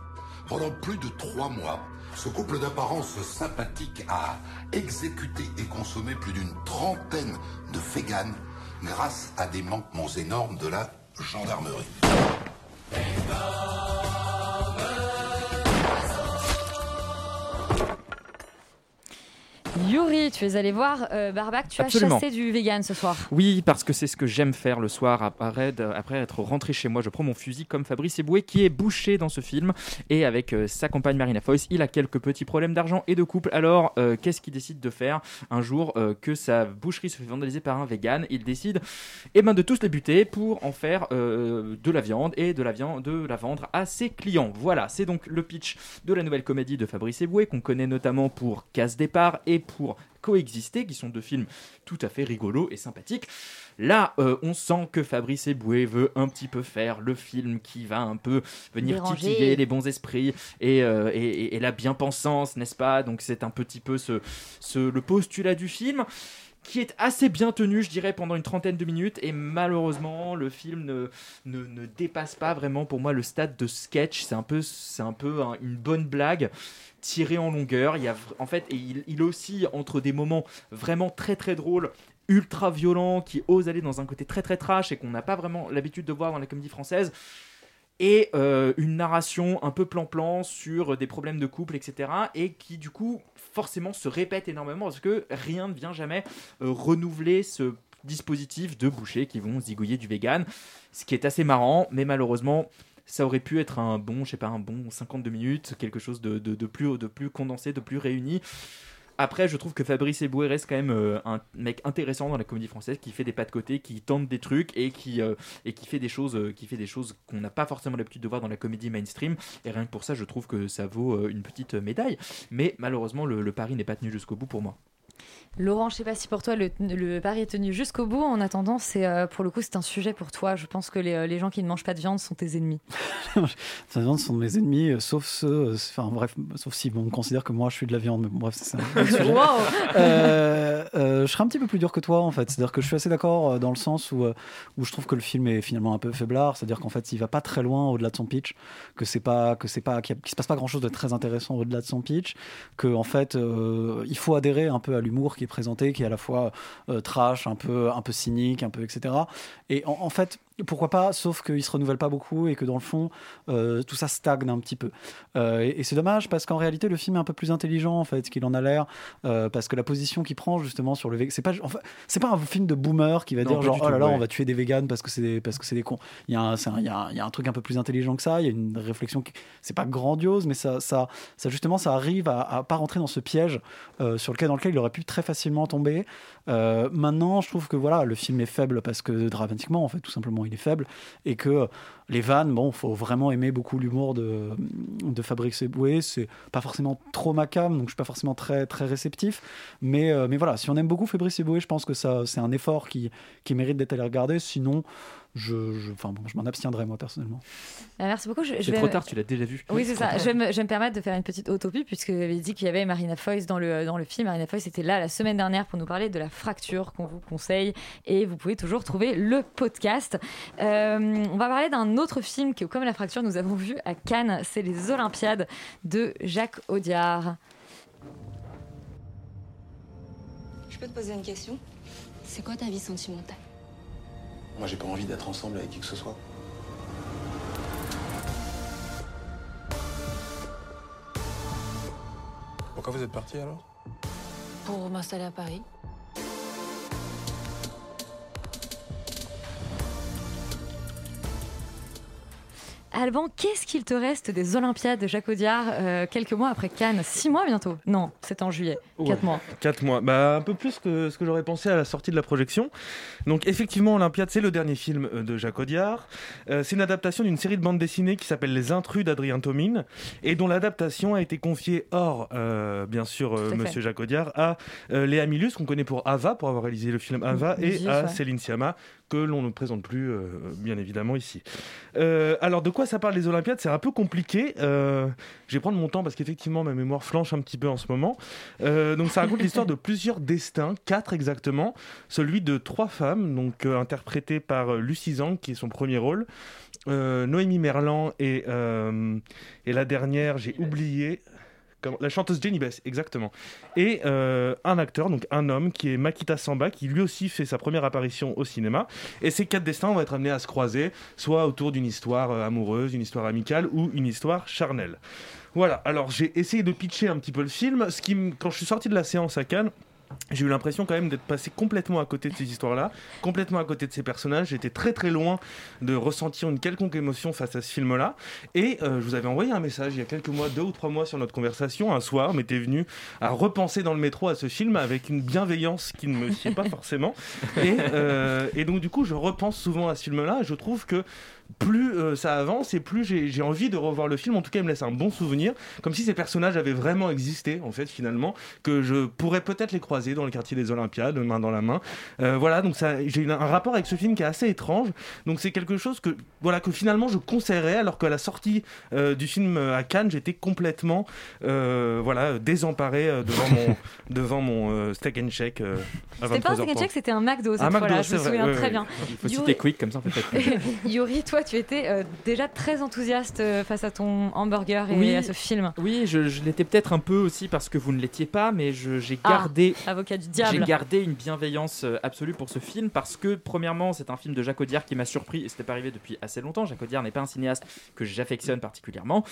Pendant plus de trois mois, ce couple d'apparence sympathique a exécuté et consommé plus d'une trentaine de véganes grâce à des manquements énormes de la gendarmerie. Yuri, tu es allé voir euh, Barbaque, tu Absolument. As chassé du vegan ce soir. Oui, parce que c'est ce que j'aime faire le soir après, après être rentré chez moi. Je prends mon fusil comme Fabrice Eboué qui est bouché dans ce film. Et avec euh, sa compagne Marina Foïs, il a quelques petits problèmes d'argent et de couple. Alors, euh, qu'est-ce qu'il décide de faire un jour euh, que sa boucherie se fait vandaliser par un vegan? Il décide eh ben, de tous les buter pour en faire euh, de la viande et de la, viande, de la vendre à ses clients. Voilà, c'est donc le pitch de la nouvelle comédie de Fabrice Eboué qu'on connaît notamment pour Casse Départ et pour Coexister, qui sont deux films tout à fait rigolos et sympathiques. Là, euh, on sent que Fabrice Eboué veut un petit peu faire le film qui va un peu venir déranger, titiller les bons esprits et, euh, et, et, et la bien-pensance, n'est-ce pas ? Donc c'est un petit peu ce, ce, le postulat du film, qui est assez bien tenu, je dirais, pendant une trentaine de minutes, et malheureusement, le film ne, ne, ne dépasse pas vraiment, pour moi, le stade de sketch. C'est un peu, c'est un peu hein, une bonne blague tirée en longueur. Il y a, en fait, et il, il oscille entre des moments vraiment très très drôles, ultra violents, qui osent aller dans un côté très très trash et qu'on n'a pas vraiment l'habitude de voir dans la comédie française, et euh, une narration un peu plan-plan sur des problèmes de couple, et cetera, et qui, du coup, forcément se répète énormément parce que rien ne vient jamais euh, renouveler ce dispositif de bouchers qui vont zigouiller du vegan, ce qui est assez marrant, mais malheureusement, ça aurait pu être un bon, je sais pas, un bon cinquante-deux minutes, quelque chose de, de, de, plus, de plus condensé, de plus réuni. Après, je trouve que Fabrice Eboué reste quand même euh, un mec intéressant dans la comédie française, qui fait des pas de côté, qui tente des trucs et qui, euh, et qui fait des choses, euh, qui fait des choses qu'on n'a pas forcément l'habitude de voir dans la comédie mainstream. Et rien que pour ça, je trouve que ça vaut euh, une petite médaille. Mais malheureusement, le, le pari n'est pas tenu jusqu'au bout pour moi. Laurent, je ne sais pas si pour toi le, le pari est tenu jusqu'au bout. En attendant, c'est, euh, pour le coup, c'est un sujet pour toi. Je pense que les, les gens qui ne mangent pas de viande sont tes ennemis. Les viandes sont mes ennemis, euh, sauf ceux, euh, enfin bref, sauf si on considère que moi je suis de la viande. Mais bon, bref, c'est un autre sujet. Wow. euh, euh, je serais un petit peu plus dur que toi, en fait. C'est-à-dire que je suis assez d'accord euh, dans le sens où, euh, où je trouve que le film est finalement un peu faiblard. C'est-à-dire qu'en fait, il ne va pas très loin au-delà de son pitch, que c'est pas, que c'est pas, qu'il ne se passe pas grand-chose de très intéressant au-delà de son pitch, que en fait, euh, il faut adhérer un peu à l'humour qui est présenté, qui est à la fois euh, trash, un peu, un peu cynique, un peu, et cetera. Et en, en fait, pourquoi pas, sauf qu'il ne se renouvelle pas beaucoup et que dans le fond, euh, tout ça stagne un petit peu. Euh, et, et c'est dommage parce qu'en réalité, le film est un peu plus intelligent en fait, qu'il en a l'air, euh, parce que la position qu'il prend justement sur le végan, c'est pas, en fait, c'est pas un film de boomer qui va non, dire genre, oh là là, ouais. on va tuer des véganes parce que c'est des, parce que c'est des cons. Il y, a un, un, il, y a un, il y a un truc un peu plus intelligent que ça, il y a une réflexion qui, c'est pas grandiose, mais ça, ça, ça justement, ça arrive à ne pas rentrer dans ce piège euh, sur lequel, dans lequel il aurait pu très facilement tomber. Euh, maintenant, je trouve que voilà, le film est faible parce que dramatiquement, en fait, tout simplement, il est faible et que les vannes, bon, faut vraiment aimer beaucoup l'humour de, de Fabrice Eboué. C'est pas forcément trop ma came, donc je suis pas forcément très, très réceptif. Mais, euh, mais voilà, si on aime beaucoup Fabrice Eboué, je pense que ça, c'est un effort qui, qui mérite d'être allé regarder. Sinon, je, je, enfin bon, je m'en abstiendrai moi personnellement. Merci beaucoup. Je, c'est je vais trop me... tard, tu l'as déjà vu. Oui, c'est, c'est ça. Je vais, me, je vais me permettre de faire une petite autopie puisque vous avez dit qu'il y avait Marina Foïs dans le, dans le film. Marina Foïs était là la semaine dernière pour nous parler de La Fracture qu'on vous conseille et vous pouvez toujours trouver le podcast. Euh, on va parler d'un autre film que, comme La Fracture, nous avons vu à Cannes, c'est Les Olympiades de Jacques Audiard. Je peux te poser une question ? C'est quoi ta vie sentimentale ? Moi, j'ai pas envie d'être ensemble avec qui que ce soit. Pourquoi vous êtes parti alors ? Pour m'installer à Paris. Alban, qu'est-ce qu'il te reste des Olympiades de Jacques Audiard euh, quelques mois après Cannes ? Six mois bientôt ? Non, c'est en juillet. Ouais. Quatre mois. Quatre mois. Bah, un peu plus que ce que j'aurais pensé à la sortie de la projection. Donc effectivement, Olympiade, c'est le dernier film de Jacques Audiard. Euh, c'est une adaptation d'une série de bandes dessinées qui s'appelle Les Intrus d'Adrien Tomine et dont l'adaptation a été confiée hors, euh, bien sûr, euh, Monsieur Jacques Audiard, à euh, Léa Milus, qu'on connaît pour Ava, pour avoir réalisé le film Ava, et Gif, à ouais. Céline Sciamma, que l'on ne présente plus, euh, bien évidemment, ici. Euh, alors, de quoi ça parle les Olympiades ? C'est un peu compliqué. Euh, je vais prendre mon temps parce qu'effectivement, ma mémoire flanche un petit peu en ce moment. Euh, donc, ça raconte l'histoire de plusieurs destins, quatre exactement. Celui de trois femmes, donc euh, interprétées par euh, Lucie Zang, qui est son premier rôle, euh, Noémie Merlant et, euh, et la dernière, j'ai oublié... la chanteuse Jenny Bess, exactement. Et euh, un acteur, donc un homme, qui est Makita Samba, qui lui aussi fait sa première apparition au cinéma. Et ces quatre destins vont être amenés à se croiser, soit autour d'une histoire euh, amoureuse, une histoire amicale ou une histoire charnelle. Voilà, alors j'ai essayé de pitcher un petit peu le film. Ce qui m- Quand je suis sorti de la séance à Cannes, j'ai eu l'impression quand même d'être passé complètement à côté de ces histoires-là, complètement à côté de ces personnages. J'étais très très loin de ressentir une quelconque émotion face à ce film-là. Et euh, je vous avais envoyé un message il y a quelques mois, deux ou trois mois sur notre conversation. Un soir, m'était venu à repenser dans le métro à ce film avec une bienveillance qui ne me sied pas forcément. Et, euh, et donc du coup, je repense souvent à ce film-là. Je trouve que plus euh, ça avance et plus j'ai, j'ai envie de revoir le film. En tout cas, il me laisse un bon souvenir, comme si ces personnages avaient vraiment existé, en fait, finalement, que je pourrais peut-être les croiser dans le quartier des Olympiades, main dans la main. Euh, voilà, donc ça, j'ai eu un rapport avec ce film qui est assez étrange. Donc c'est quelque chose que, voilà, que finalement je conseillerais, alors qu'à la sortie euh, du film à Cannes, j'étais complètement euh, voilà, désemparé euh, devant mon, devant mon euh, steak and shake. Euh, c'était pas un steak and shake, c'était un McDo cette fois-là, je me souviens ouais, très ouais, bien. Il faut Yuri... citer Quick, comme ça on fait pas de Yuri, toi, tu étais euh, déjà très enthousiaste euh, face à ton hamburger et oui, à ce film. Oui, je, je l'étais peut-être un peu aussi parce que vous ne l'étiez pas, mais je, j'ai gardé... Ah, avocat du diable. J'ai gardé une bienveillance absolue pour ce film parce que, premièrement, c'est un film de Jacques Audiard qui m'a surpris et c'était pas arrivé depuis assez longtemps. Jacques Audiard n'est pas un cinéaste que j'affectionne particulièrement.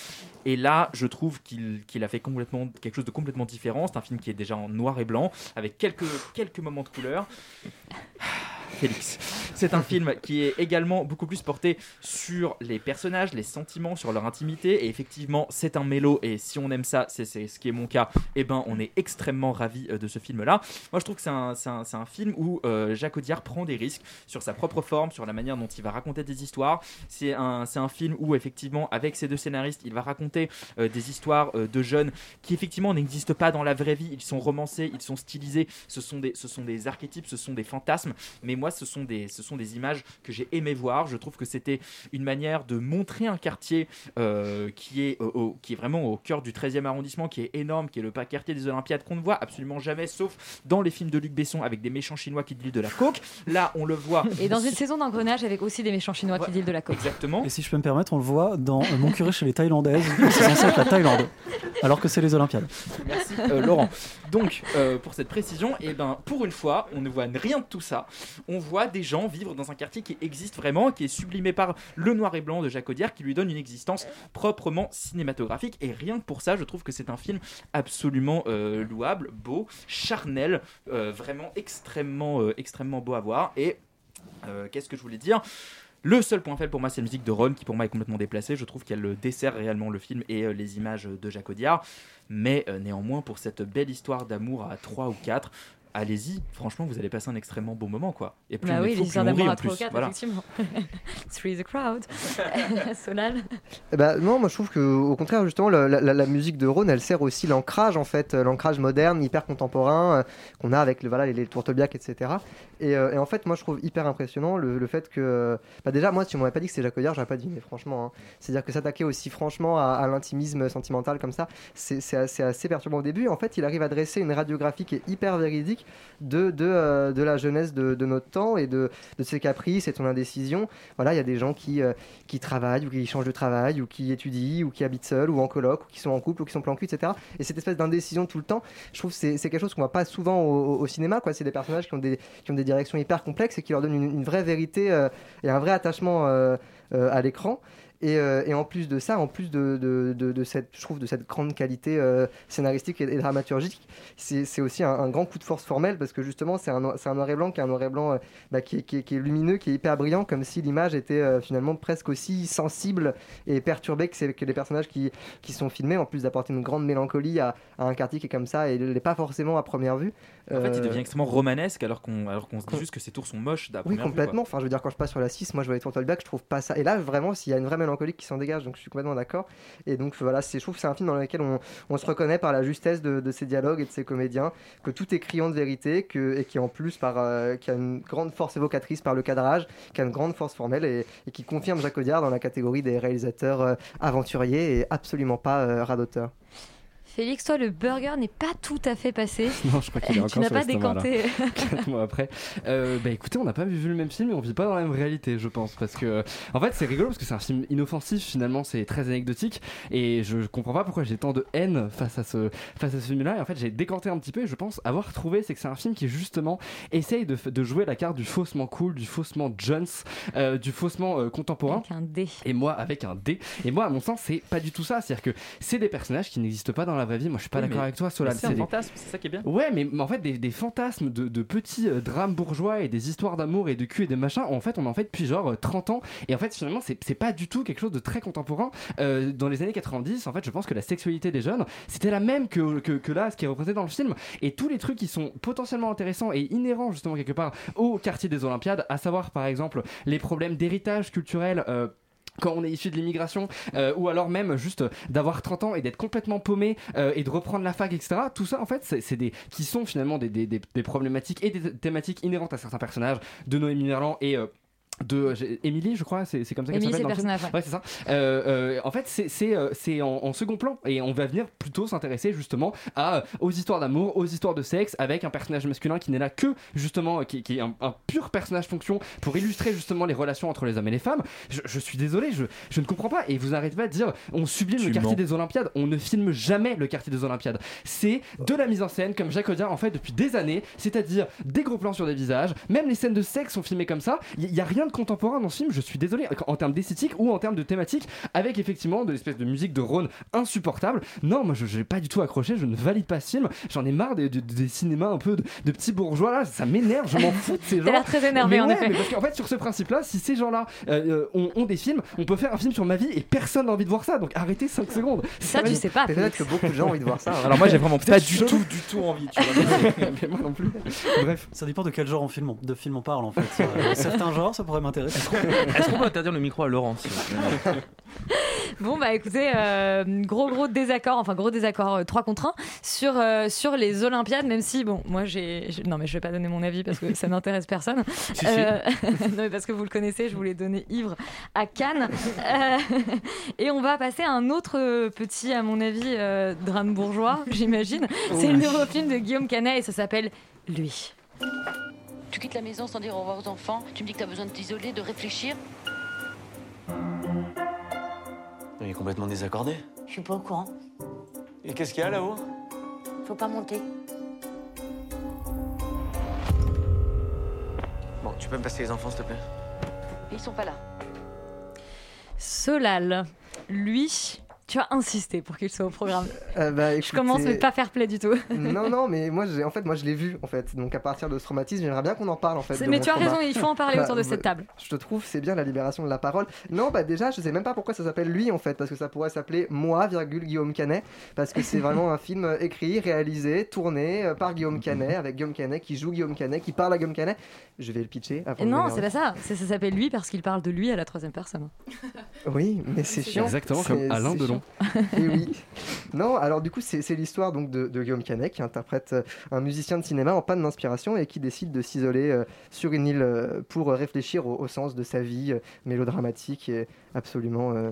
Et là, je trouve qu'il, qu'il a fait complètement, quelque chose de complètement différent. C'est un film qui est déjà en noir et blanc, avec quelques, quelques moments de couleur. Félix. C'est un film qui est également beaucoup plus porté sur les personnages, les sentiments, sur leur intimité, et effectivement c'est un mélo, et si on aime ça, c'est, c'est ce qui est mon cas, et eh ben on est extrêmement ravis de ce film là. Moi je trouve que c'est un, c'est un, c'est un film où euh, Jacques Audiard prend des risques sur sa propre forme, sur la manière dont il va raconter des histoires. C'est un, c'est un film où effectivement avec ses deux scénaristes il va raconter euh, des histoires euh, de jeunes qui effectivement n'existent pas dans la vraie vie, ils sont romancés, ils sont stylisés, ce sont des, ce sont des archétypes, ce sont des fantasmes, mais moi ce sont des, ce sont des images que j'ai aimé voir. Je trouve que c'était une manière de montrer un quartier euh, qui, est, euh, au, qui est vraiment au cœur du treizième arrondissement, qui est énorme, qui est le quartier des Olympiades, qu'on ne voit absolument jamais sauf dans les films de Luc Besson avec des méchants chinois qui dealent de la coke. Là on le voit. Et dans une saison d'engrenage avec aussi des méchants chinois ouais. qui dealent de la coke. Exactement. Et si je peux me permettre, on le voit dans euh, Mon curé chez les Thaïlandaises, c'est censé être la Thaïlande alors que c'est les Olympiades. Merci euh, Laurent. Donc euh, pour cette précision, et ben, pour une fois on ne voit rien de tout ça. On voit des gens vivre dans un quartier qui existe vraiment, qui est sublimé par le noir et blanc de Jacques Audiard, qui lui donne une existence proprement cinématographique. Et rien que pour ça, je trouve que c'est un film absolument euh, louable, beau, charnel, euh, vraiment extrêmement, euh, extrêmement beau à voir. Et euh, qu'est-ce que je voulais dire ? Le seul point faible pour moi, c'est la musique de Ron, qui pour moi est complètement déplacée. Je trouve qu'elle dessert réellement le film et euh, les images de Jacques Audiard. Mais euh, néanmoins, pour cette belle histoire d'amour à trois ou quatre, allez-y, franchement, vous allez passer un extrêmement bon moment, quoi. Et plus bah oui, l'histoire d'amour à trois ou quatre, voilà. Effectivement. Three the crowd. Solal. Bah non, moi je trouve que au contraire, justement, la, la, la musique de Rhône, elle sert aussi l'ancrage, en fait, l'ancrage moderne, hyper contemporain, euh, qu'on a avec le, voilà, les, les Tourtebiac, et cetera. Et, euh, et en fait, moi je trouve hyper impressionnant le, le fait que, bah déjà, moi, si on m'avait pas dit que c'est Jacques Audiard, j'aurais pas deviné, franchement. Hein. C'est-à-dire que s'attaquer aussi franchement à, à l'intimisme sentimental comme ça, c'est, c'est, assez, c'est assez perturbant au début. En fait, il arrive à dresser une radiographie qui est hyper véridique. De, de, euh, de la jeunesse de, de notre temps et de, de ses caprices et de son indécision. Voilà, il y a des gens qui, euh, qui travaillent ou qui changent de travail ou qui étudient ou qui habitent seuls ou en coloc ou qui sont en couple ou qui sont plan cul, et cetera. Et cette espèce d'indécision tout le temps, je trouve que c'est, c'est quelque chose qu'on voit pas souvent au, au, au cinéma, quoi. C'est des personnages qui ont des, qui ont des directions hyper complexes et qui leur donnent une, une vraie vérité euh, et un vrai attachement euh, euh, à l'écran. Et, euh, et en plus de ça, en plus de, de, de, de, cette, je trouve, de cette grande qualité euh, scénaristique et, et dramaturgique, c'est, c'est aussi un, un grand coup de force formel, parce que justement c'est un, c'est un noir et blanc qui est, un noir et blanc, euh, bah, qui, est, qui, est, qui est lumineux, qui est hyper brillant, comme si l'image était euh, finalement presque aussi sensible et perturbée que, c'est, que les personnages qui, qui sont filmés, en plus d'apporter une grande mélancolie à, à un quartier qui est comme ça et n'est pas forcément à première vue. Euh... En fait, il devient extrêmement romanesque alors qu'on, alors qu'on se dit juste que ces tours sont moches d'à première vue. Oui, complètement. Vue, enfin, je veux dire, quand je passe sur la six, moi je vois les Tourtebiac, je trouve pas ça. Et là, vraiment, s'il y a une vraie mélancolique qui s'en dégage, donc je suis complètement d'accord. Et donc voilà, c'est, je trouve que c'est un film dans lequel on, on se reconnaît par la justesse de, de ses dialogues et de ses comédiens, que tout est criant de vérité, que, et qui en plus par, euh, qui a une grande force évocatrice par le cadrage, qui a une grande force formelle et, et qui confirme Jacques Audiard dans la catégorie des réalisateurs euh, aventuriers et absolument pas euh, radoteurs. Félix, toi, le burger n'est pas tout à fait passé. Non, je crois qu'il est encore sur l'estomac. Tu n'as pas décanté. Quatre mois après. Euh, bah écoutez, on n'a pas vu le même film et on ne vit pas dans la même réalité, je pense. Parce que, en fait, c'est rigolo parce que c'est un film inoffensif, finalement, c'est très anecdotique. Et je ne comprends pas pourquoi j'ai tant de haine face à, ce, face à ce film-là. Et en fait, j'ai décanté un petit peu et je pense avoir trouvé, c'est que c'est un film qui, justement, essaye de, de jouer la carte du faussement cool, du faussement Jones, euh, du faussement euh, contemporain. Avec un D. Et moi, avec un D. Et moi, à mon sens, c'est pas du tout ça. C'est-à-dire que c'est des personnages qui n'existent pas dans la vraie vie. Moi je suis pas oui, d'accord avec toi Solal, c'est, c'est un des... fantasme, c'est ça qui est bien. Ouais, mais, mais en fait des, des fantasmes de, de petits euh, drames bourgeois et des histoires d'amour et de cul et des machins, en fait on en fait depuis genre euh, trente ans, et en fait finalement c'est, c'est pas du tout quelque chose de très contemporain. Euh, dans les années quatre-vingt-dix, en fait je pense que la sexualité des jeunes c'était la même que, que, que là, ce qui est représenté dans le film, et tous les trucs qui sont potentiellement intéressants et inhérents justement quelque part au quartier des Olympiades, à savoir par exemple les problèmes d'héritage culturel euh, quand on est issu de l'immigration, euh, ou alors même juste d'avoir trente ans et d'être complètement paumé euh, et de reprendre la fac, et cetera. Tout ça, en fait, c'est, c'est des qui sont finalement des, des, des, des problématiques et des thématiques inhérentes à certains personnages de Noémie Merlant et euh, de Émilie, je crois, c'est, c'est comme ça qu'elle Émilie, s'appelle dans le film. Ouais, c'est ça. Euh, euh, en fait, c'est, c'est, c'est en, en second plan, et on va venir plutôt s'intéresser justement à, aux histoires d'amour, aux histoires de sexe, avec un personnage masculin qui n'est là que justement, qui, qui est un, un pur personnage fonction pour illustrer justement les relations entre les hommes et les femmes. Je, je suis désolé, je, je ne comprends pas, et vous arrêtez pas de dire on sublime tu le quartier mens. Des Olympiades, on ne filme jamais le quartier des Olympiades. C'est de la mise en scène comme Jacques Audiard en fait depuis des années, c'est-à-dire des gros plans sur des visages, même les scènes de sexe sont filmées comme ça, il y, y a rien rien de contemporain dans ce film, je suis désolé, en termes d'esthétique ou en termes de thématique, avec effectivement de l'espèce de musique de Rhône insupportable. Non, moi je n'ai pas du tout accroché, je ne valide pas ce film, j'en ai marre des, des, des cinémas un peu de, de petits bourgeois là, ça m'énerve, je m'en fous de ces gens. T'as l'air très énervé, mais en ouais, effet. Mais parce qu'en fait, sur ce principe-là, si ces gens-là euh, ont, ont des films, on peut faire un film sur ma vie et personne n'a envie de voir ça, donc arrêtez cinq secondes. Ça, tu sais pas. Peut-être que beaucoup de gens ont envie de voir ça. Hein. Alors moi, j'ai vraiment pas du tout, du tout envie, tu vois. Mais moi non plus. Bref, ça dépend de quel genre on film on, de film on parle en fait. Euh, certains genres, ça pourrait m'intéresser. Est-ce qu'on peut interdire le micro à Laurence? Bon bah écoutez, euh, gros gros désaccord, enfin gros désaccord euh, trois contre un sur, euh, sur les Olympiades, même si bon, moi j'ai, j'ai... Non mais je vais pas donner mon avis parce que ça n'intéresse personne. Si, euh, si. Non mais parce que vous le connaissez, je vous l'ai donné ivre à Cannes. Euh, et on va passer à un autre petit, à mon avis, euh, drame bourgeois, j'imagine. C'est le nouveau film de Guillaume Canet et ça s'appelle Lui. Tu quittes la maison sans dire au revoir aux enfants, tu me dis que t'as besoin de t'isoler, de réfléchir. Il est complètement désaccordé. Je suis pas au courant. Et qu'est-ce qu'il y a là-haut? Faut pas monter. Bon, tu peux me passer les enfants, s'il te plaît? Ils sont pas là. Solal, lui... Tu as insisté pour qu'il soit au programme. Euh, bah, écoutez, je commence, mais pas fair play du tout. Non, non, mais moi, j'ai, en fait, moi, je l'ai vu, en fait. Donc, à partir de ce traumatisme, j'aimerais bien qu'on en parle, en fait. Mais tu as raison, il faut en parler bah, autour de bah, cette table. Je te trouve, c'est bien la libération de la parole. Non, bah déjà, je sais même pas pourquoi ça s'appelle Lui, en fait, parce que ça pourrait s'appeler Moi, virgule Guillaume Canet, parce que c'est vraiment un film écrit, réalisé, tourné par Guillaume Canet, avec Guillaume Canet qui joue Guillaume Canet, qui parle à Guillaume Canet. Je vais le pitcher. Avant non, c'est pas ça. C'est, ça s'appelle Lui parce qu'il parle de lui à la troisième personne. Oui, mais c'est chiant. Exactement c'est, comme Alain Delon. Et oui. Non, alors du coup, c'est, c'est l'histoire donc, de, de Guillaume Canet qui interprète euh, un musicien de cinéma en panne d'inspiration et qui décide de s'isoler euh, sur une île euh, pour réfléchir au, au sens de sa vie euh, mélodramatique et absolument euh,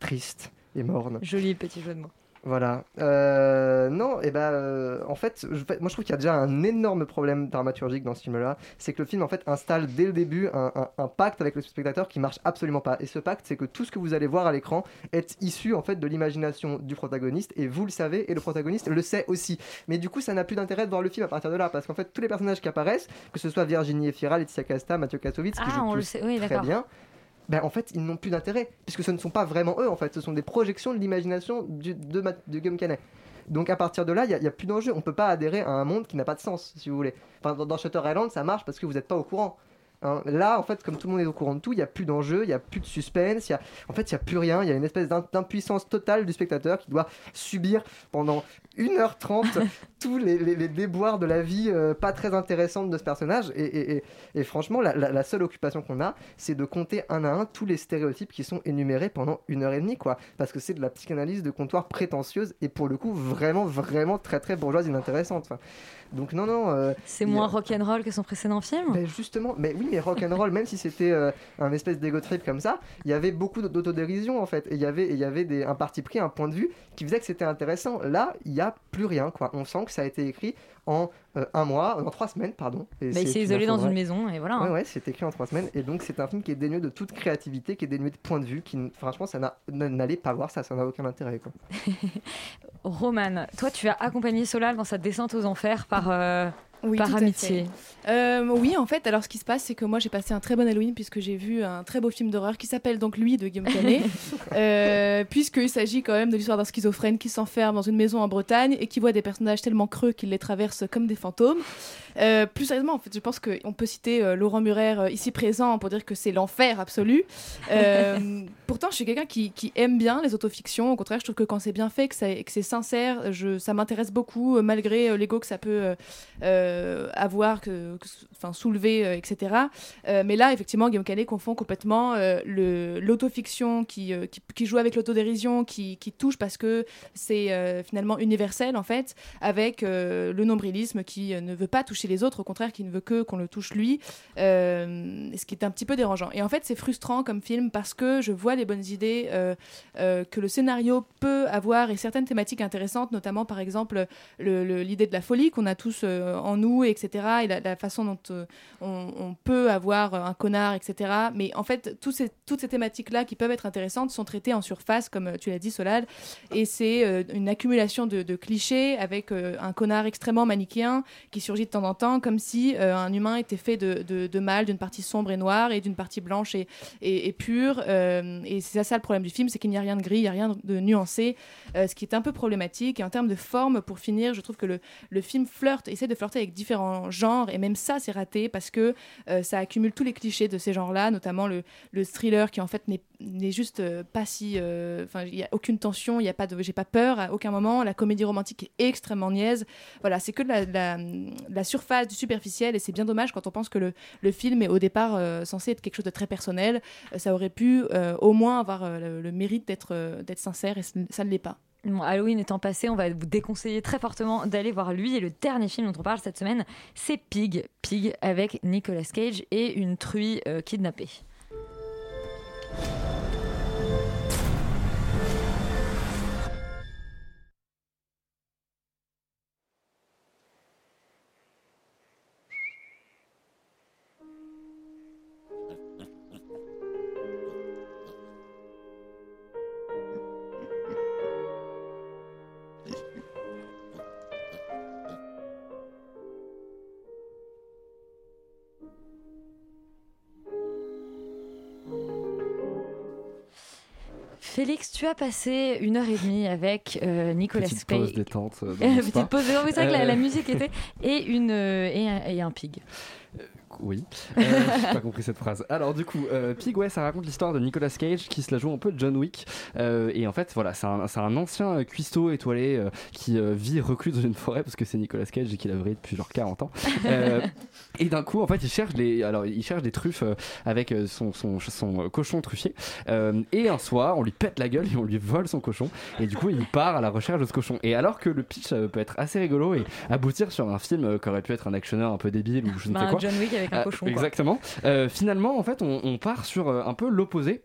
triste et morne. Joli petit jeu de mots. Voilà. Euh, non, et ben, bah, euh, en fait, je, moi je trouve qu'il y a déjà un énorme problème dramaturgique dans ce film-là, c'est que le film en fait installe dès le début un, un, un pacte avec le spectateur qui marche absolument pas. Et ce pacte, c'est que tout ce que vous allez voir à l'écran est issu en fait de l'imagination du protagoniste, et vous le savez, et le protagoniste le sait aussi. Mais du coup, ça n'a plus d'intérêt de voir le film à partir de là, parce qu'en fait, tous les personnages qui apparaissent, que ce soit Virginie Efira, Laetitia Casta, Mathieu Kassovitz, ah, qui jouent tous oui, très bien. Ben en fait, ils n'ont plus d'intérêt, puisque ce ne sont pas vraiment eux, en fait. Ce sont des projections de l'imagination du, de, de, de Guillaume Canet. Donc à partir de là, il n'y a, a plus d'enjeu. On ne peut pas adhérer à un monde qui n'a pas de sens, si vous voulez. Enfin, dans, dans Shutter Island, ça marche parce que vous n'êtes pas au courant. Hein. Là, en fait, comme tout le monde est au courant de tout, il n'y a plus d'enjeu, il n'y a plus de suspense, y a... en fait, il n'y a plus rien. Il y a une espèce d'impuissance totale du spectateur qui doit subir pendant une heure trente tous les, les, les déboires de la vie euh, pas très intéressante de ce personnage. Et, et, et, et franchement, la, la, la seule occupation qu'on a, c'est de compter un à un tous les stéréotypes qui sont énumérés pendant une heure et demie, quoi. Parce que c'est de la psychanalyse de comptoir prétentieuse et pour le coup, vraiment, vraiment très, très bourgeoise et inintéressante. Enfin, donc non, non. Euh, c'est moins a... rock'n'roll que son précédent film. Ben justement, mais oui, mais rock'n'roll, même si c'était euh, un espèce d'ego trip comme ça, il y avait beaucoup d'autodérision en fait. Et il y avait, et y avait des, un parti pris, un point de vue qui faisait que c'était intéressant. Là, il y a plus rien, quoi. On sent que ça a été écrit en euh, un mois, en trois semaines, pardon. Et bah, c'est il s'est isolé dans une maison, et voilà. Hein. Ouais, ouais, c'est écrit en trois semaines. Et donc, c'est un film qui est dénué de toute créativité, qui est dénué de point de vue, qui, franchement, ça n'a, n'allez pas voir ça, ça n'a aucun intérêt, quoi. Roman, toi, tu as accompagné Solal dans sa descente aux enfers par... Euh... Oui, par amitié. Euh, oui, en fait, alors ce qui se passe, c'est que moi j'ai passé un très bon Halloween puisque j'ai vu un très beau film d'horreur qui s'appelle donc Lui de Guillaume Canet, euh, puisqu'il s'agit quand même de l'histoire d'un schizophrène qui s'enferme dans une maison en Bretagne et qui voit des personnages tellement creux qu'il les traverse comme des fantômes. Euh, plus sérieusement, en fait, je pense qu'on peut citer euh, Laurent Murer euh, ici présent pour dire que c'est l'enfer absolu. Euh, pourtant, je suis quelqu'un qui, qui aime bien les autofictions. Au contraire, je trouve que quand c'est bien fait, que, ça, que c'est sincère, je, ça m'intéresse beaucoup, euh, malgré euh, l'ego que ça peut... Euh, euh, avoir, que, que, enfin, soulever, euh, et cetera. Euh, mais là, effectivement, Guillaume Canet confond complètement euh, le, l'autofiction qui, euh, qui, qui joue avec l'autodérision, qui, qui touche parce que c'est euh, finalement universel, en fait, avec euh, le nombrilisme qui ne veut pas toucher les autres, au contraire, qui ne veut que qu'on le touche lui, euh, ce qui est un petit peu dérangeant. Et en fait, c'est frustrant comme film parce que je vois les bonnes idées euh, euh, que le scénario peut avoir et certaines thématiques intéressantes, notamment, par exemple, le, le, l'idée de la folie qu'on a tous euh, en nous, et cetera, et la, la façon dont euh, on, on peut avoir un connard, et cetera. Mais en fait, tout ces, toutes ces thématiques-là qui peuvent être intéressantes sont traitées en surface, comme tu l'as dit, Solal, et c'est euh, une accumulation de, de clichés avec euh, un connard extrêmement manichéen qui surgit de temps en l'entend comme si euh, un humain était fait de, de, de mâle, d'une partie sombre et noire et d'une partie blanche et, et, et pure. Euh, et c'est ça, ça le problème du film, c'est qu'il n'y a rien de gris, il n'y a rien de nuancé, euh, ce qui est un peu problématique. Et en termes de forme, pour finir, je trouve que le, le film flirte, essaie de flirter avec différents genres, et même ça, c'est raté parce que euh, ça accumule tous les clichés de ces genres-là, notamment le, le thriller qui en fait n'est, n'est juste euh, pas si... Enfin, euh, il n'y a aucune tension, il n'y a pas de... J'ai pas peur à aucun moment. La comédie romantique est extrêmement niaise. Voilà, c'est que de la, de la, de la surface, du superficiel, et c'est bien dommage quand on pense que le, le film est au départ euh, censé être quelque chose de très personnel. Euh, ça aurait pu euh, au moins avoir euh, le, le mérite d'être, euh, d'être sincère, et ça ne l'est pas. Bon, Halloween étant passé, on va vous déconseiller très fortement d'aller voir Lui. Et le dernier film dont on parle cette semaine, c'est Pig. Pig avec Nicolas Cage et une truie euh, kidnappée. Félix, tu as passé une heure et demie avec euh, Nicolas Cage. Petite Spey. Pause détente. Euh, dans Petite spa. Pause détente, oui, c'est vrai que la, la musique était... Et, une, euh, et, un, et un pig. Euh, oui, euh, j'ai pas compris cette phrase. Alors du coup, euh, Pig, ouais, ça raconte l'histoire de Nicolas Cage qui se la joue un peu de John Wick. Euh, et en fait, voilà, c'est un, c'est un ancien euh, cuistot étoilé euh, qui euh, vit reclus dans une forêt parce que c'est Nicolas Cage et qu'il a brillé depuis genre quarante ans. Euh, et d'un coup, en fait, il cherche des, alors, il cherche des truffes euh, avec son, son, son cochon truffier. Euh, et un soir, on lui pète la gueule et on lui vole son cochon. Et du coup, il part à la recherche de ce cochon. Et alors que le pitch euh, peut être assez rigolo et aboutir sur un film euh, qui aurait pu être un actionneur un peu débile ou je ne sais quoi. John Wick avec un euh, cochon. Exactement. Euh, finalement, en fait, on, on part sur euh, un peu l'opposé,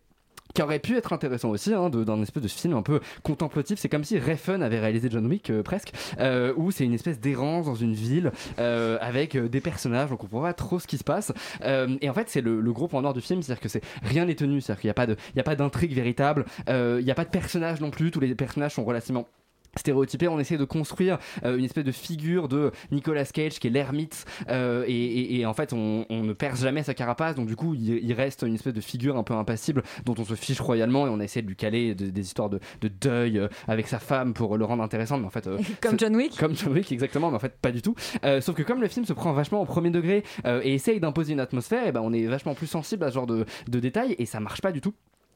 qui aurait pu être intéressant aussi, hein, de, d'un espèce de film un peu contemplatif. C'est comme si Ray Fun avait réalisé John Wick euh, presque, euh, où c'est une espèce d'errance dans une ville euh, avec euh, des personnages, on ne comprend pas trop ce qui se passe. Euh, et en fait, c'est le, le gros point noir du film, c'est-à-dire que c'est, rien n'est tenu, c'est-à-dire qu'il n'y a pas de, il n'y a pas d'intrigue véritable, euh, il n'y a pas de personnage non plus, tous les personnages sont relativement stéréotypé. On essaie de construire euh, une espèce de figure de Nicolas Cage qui est l'ermite, euh, et, et, et en fait on, on ne perce jamais sa carapace, donc du coup il, il reste une espèce de figure un peu impassible dont on se fiche royalement, et on essaie de lui caler de, des histoires de, de deuil euh, avec sa femme pour le rendre intéressant, mais en fait euh, comme John Wick comme John Wick exactement, mais en fait pas du tout, euh, sauf que comme le film se prend vachement au premier degré euh, et essaye d'imposer une atmosphère, et ben on est vachement plus sensible à ce genre de, de détails, et ça marche pas du tout.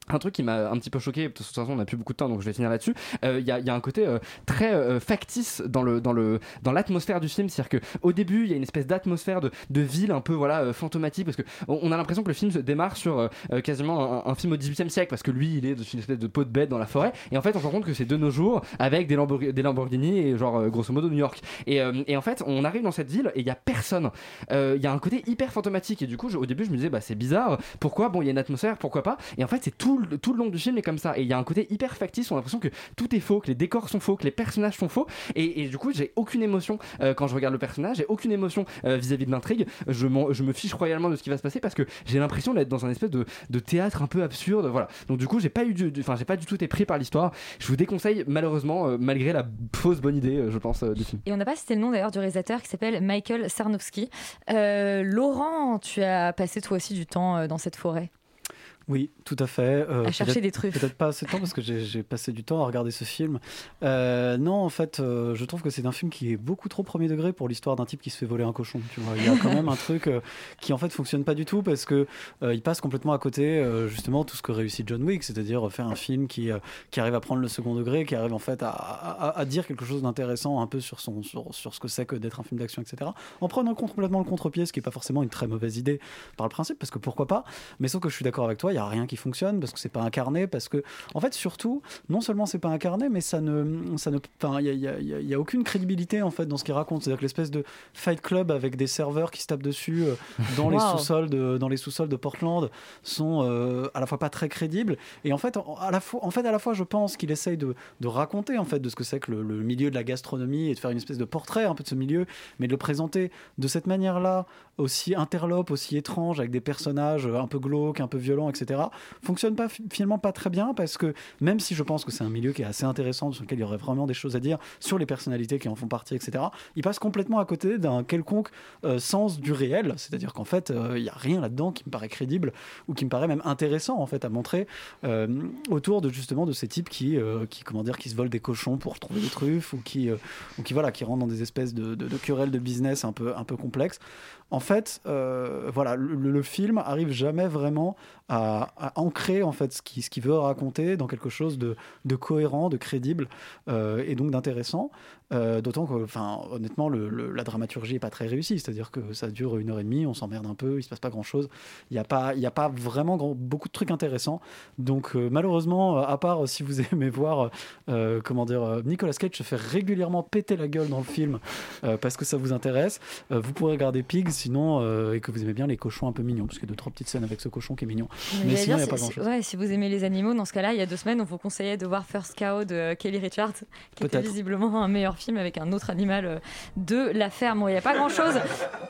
Un truc qui m'a un petit peu choqué, parce que de toute façon on n'a plus beaucoup de temps, donc je vais finir là-dessus. Il euh, y, y a un côté euh, très euh, factice dans le dans le dans l'atmosphère du film, c'est-à-dire que au début il y a une espèce d'atmosphère de de ville un peu voilà euh, fantomatique, parce que on, on a l'impression que le film se démarre sur euh, quasiment un, un film au dix-huitième siècle, parce que lui il est dans une espèce de peau de bête dans la forêt, et en fait on se rend compte que c'est de nos jours avec des, Lambor- des Lamborghini et genre euh, grosso modo New York. Et euh, et en fait on arrive dans cette ville et il y a personne. Il euh, y a un côté hyper fantomatique, et du coup je, au début je me disais bah c'est bizarre, pourquoi bon il y a une atmosphère, pourquoi pas, et en fait c'est tout Le, tout le long du film est comme ça, et il y a un côté hyper factice, on a l'impression que tout est faux, que les décors sont faux, que les personnages sont faux, et, et du coup j'ai aucune émotion euh, quand je regarde le personnage, j'ai aucune émotion euh, vis-à-vis de l'intrigue, je, je me fiche royalement de ce qui va se passer parce que j'ai l'impression d'être dans un espèce de, de théâtre un peu absurde, voilà. Donc du coup j'ai pas eu du, enfin j'ai pas du tout été pris par l'histoire. Je vous déconseille malheureusement, euh, malgré la fausse bonne idée, euh, je pense, euh, du film. Et on n'a pas cité le nom d'ailleurs du réalisateur qui s'appelle Michael Sarnowski. Euh, Laurent, tu as passé toi aussi du temps euh, dans cette forêt. Oui, tout à fait. Euh, à chercher des truffes. Peut-être pas assez de temps, parce que j'ai, j'ai passé du temps à regarder ce film. Euh, non, en fait, euh, je trouve que c'est un film qui est beaucoup trop premier degré pour l'histoire d'un type qui se fait voler un cochon. Tu vois, il y a quand même un truc euh, qui en fait fonctionne pas du tout, parce que euh, il passe complètement à côté euh, justement tout ce que réussit John Wick, c'est-à-dire faire un film qui euh, qui arrive à prendre le second degré, qui arrive en fait à, à, à dire quelque chose d'intéressant un peu sur son sur, sur ce que c'est que d'être un film d'action, et cetera. En prenant complètement le contre-pied, ce qui est pas forcément une très mauvaise idée par le principe, parce que pourquoi pas. Mais sauf que je suis d'accord avec toi. Il n'y a rien qui fonctionne parce que c'est pas incarné, parce que en fait surtout non seulement c'est pas incarné, mais ça ne ça ne enfin il y a il y a il y a aucune crédibilité en fait dans ce qu'il raconte, c'est-à-dire que l'espèce de Fight Club avec des serveurs qui se tapent dessus euh, dans wow. les sous-sols de dans les sous-sols de Portland sont euh, à la fois pas très crédibles, et en fait à la fois en fait à la fois je pense qu'il essaye de de raconter en fait de ce que c'est que le, le milieu de la gastronomie, et de faire une espèce de portrait un peu de ce milieu, mais de le présenter de cette manière-là aussi interlope, aussi étrange, avec des personnages un peu glauques, un peu violents, et cetera et cetera, fonctionne pas finalement pas très bien, parce que même si je pense que c'est un milieu qui est assez intéressant, sur lequel il y aurait vraiment des choses à dire sur les personnalités qui en font partie, et cetera, il passe complètement à côté d'un quelconque euh, sens du réel, c'est-à-dire qu'en fait, il euh, n'y a rien là-dedans qui me paraît crédible ou qui me paraît même intéressant en fait à montrer euh, autour de justement de ces types qui, euh, qui, comment dire, qui se volent des cochons pour trouver des truffes ou qui, euh, ou qui, voilà, qui rentrent dans des espèces de, de, de querelles de business un peu, un peu complexes. En fait, euh, voilà, le, le film arrive jamais vraiment à, à ancrer en fait ce qu'il, ce qu'il veut raconter dans quelque chose de, de cohérent, de crédible euh, et donc d'intéressant. Euh, d'autant que, enfin, honnêtement, le, le, la dramaturgie est pas très réussie. C'est-à-dire que ça dure une heure et demie, on s'emmerde un peu, il se passe pas grand-chose. Il y a pas, il y a pas vraiment grand, beaucoup de trucs intéressants. Donc euh, malheureusement, à part si vous aimez voir, euh, comment dire, Nicolas Cage se fait régulièrement péter la gueule dans le film euh, parce que ça vous intéresse, euh, vous pourrez regarder Pig, sinon euh, et que vous aimez bien les cochons un peu mignons, parce qu'il y a deux trois petites scènes avec ce cochon qui est mignon. Mais, mais sinon, il y a pas grand-chose. Ouais, si vous aimez les animaux, dans ce cas-là, il y a deux semaines, on vous conseillait de voir First Cow de Kelly Richards, qui était visiblement un meilleur film. film avec un autre animal de la ferme. Bon, il n'y a pas grand-chose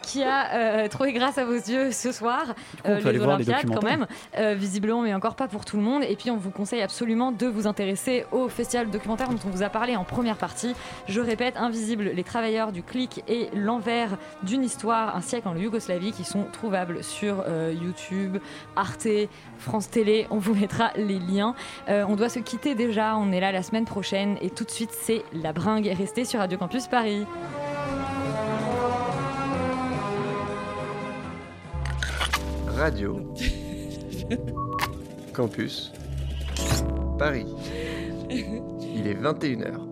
qui a euh, trouvé grâce à vos yeux ce soir. Coup, euh, les Olympiades les quand même, euh, visiblement, mais encore pas pour tout le monde. Et puis, on vous conseille absolument de vous intéresser au festival documentaire dont on vous a parlé en première partie. Je répète, Invisible, les travailleurs du clic et l'envers d'une histoire, un siècle en Yougoslavie, qui sont trouvables sur euh, YouTube, Arte, France Télé. On vous mettra les liens. Euh, on doit se quitter déjà. On est là la semaine prochaine et tout de suite, c'est la bringue. Restez sur Radio Campus Paris. Radio Campus Paris. Il est vingt et une heures.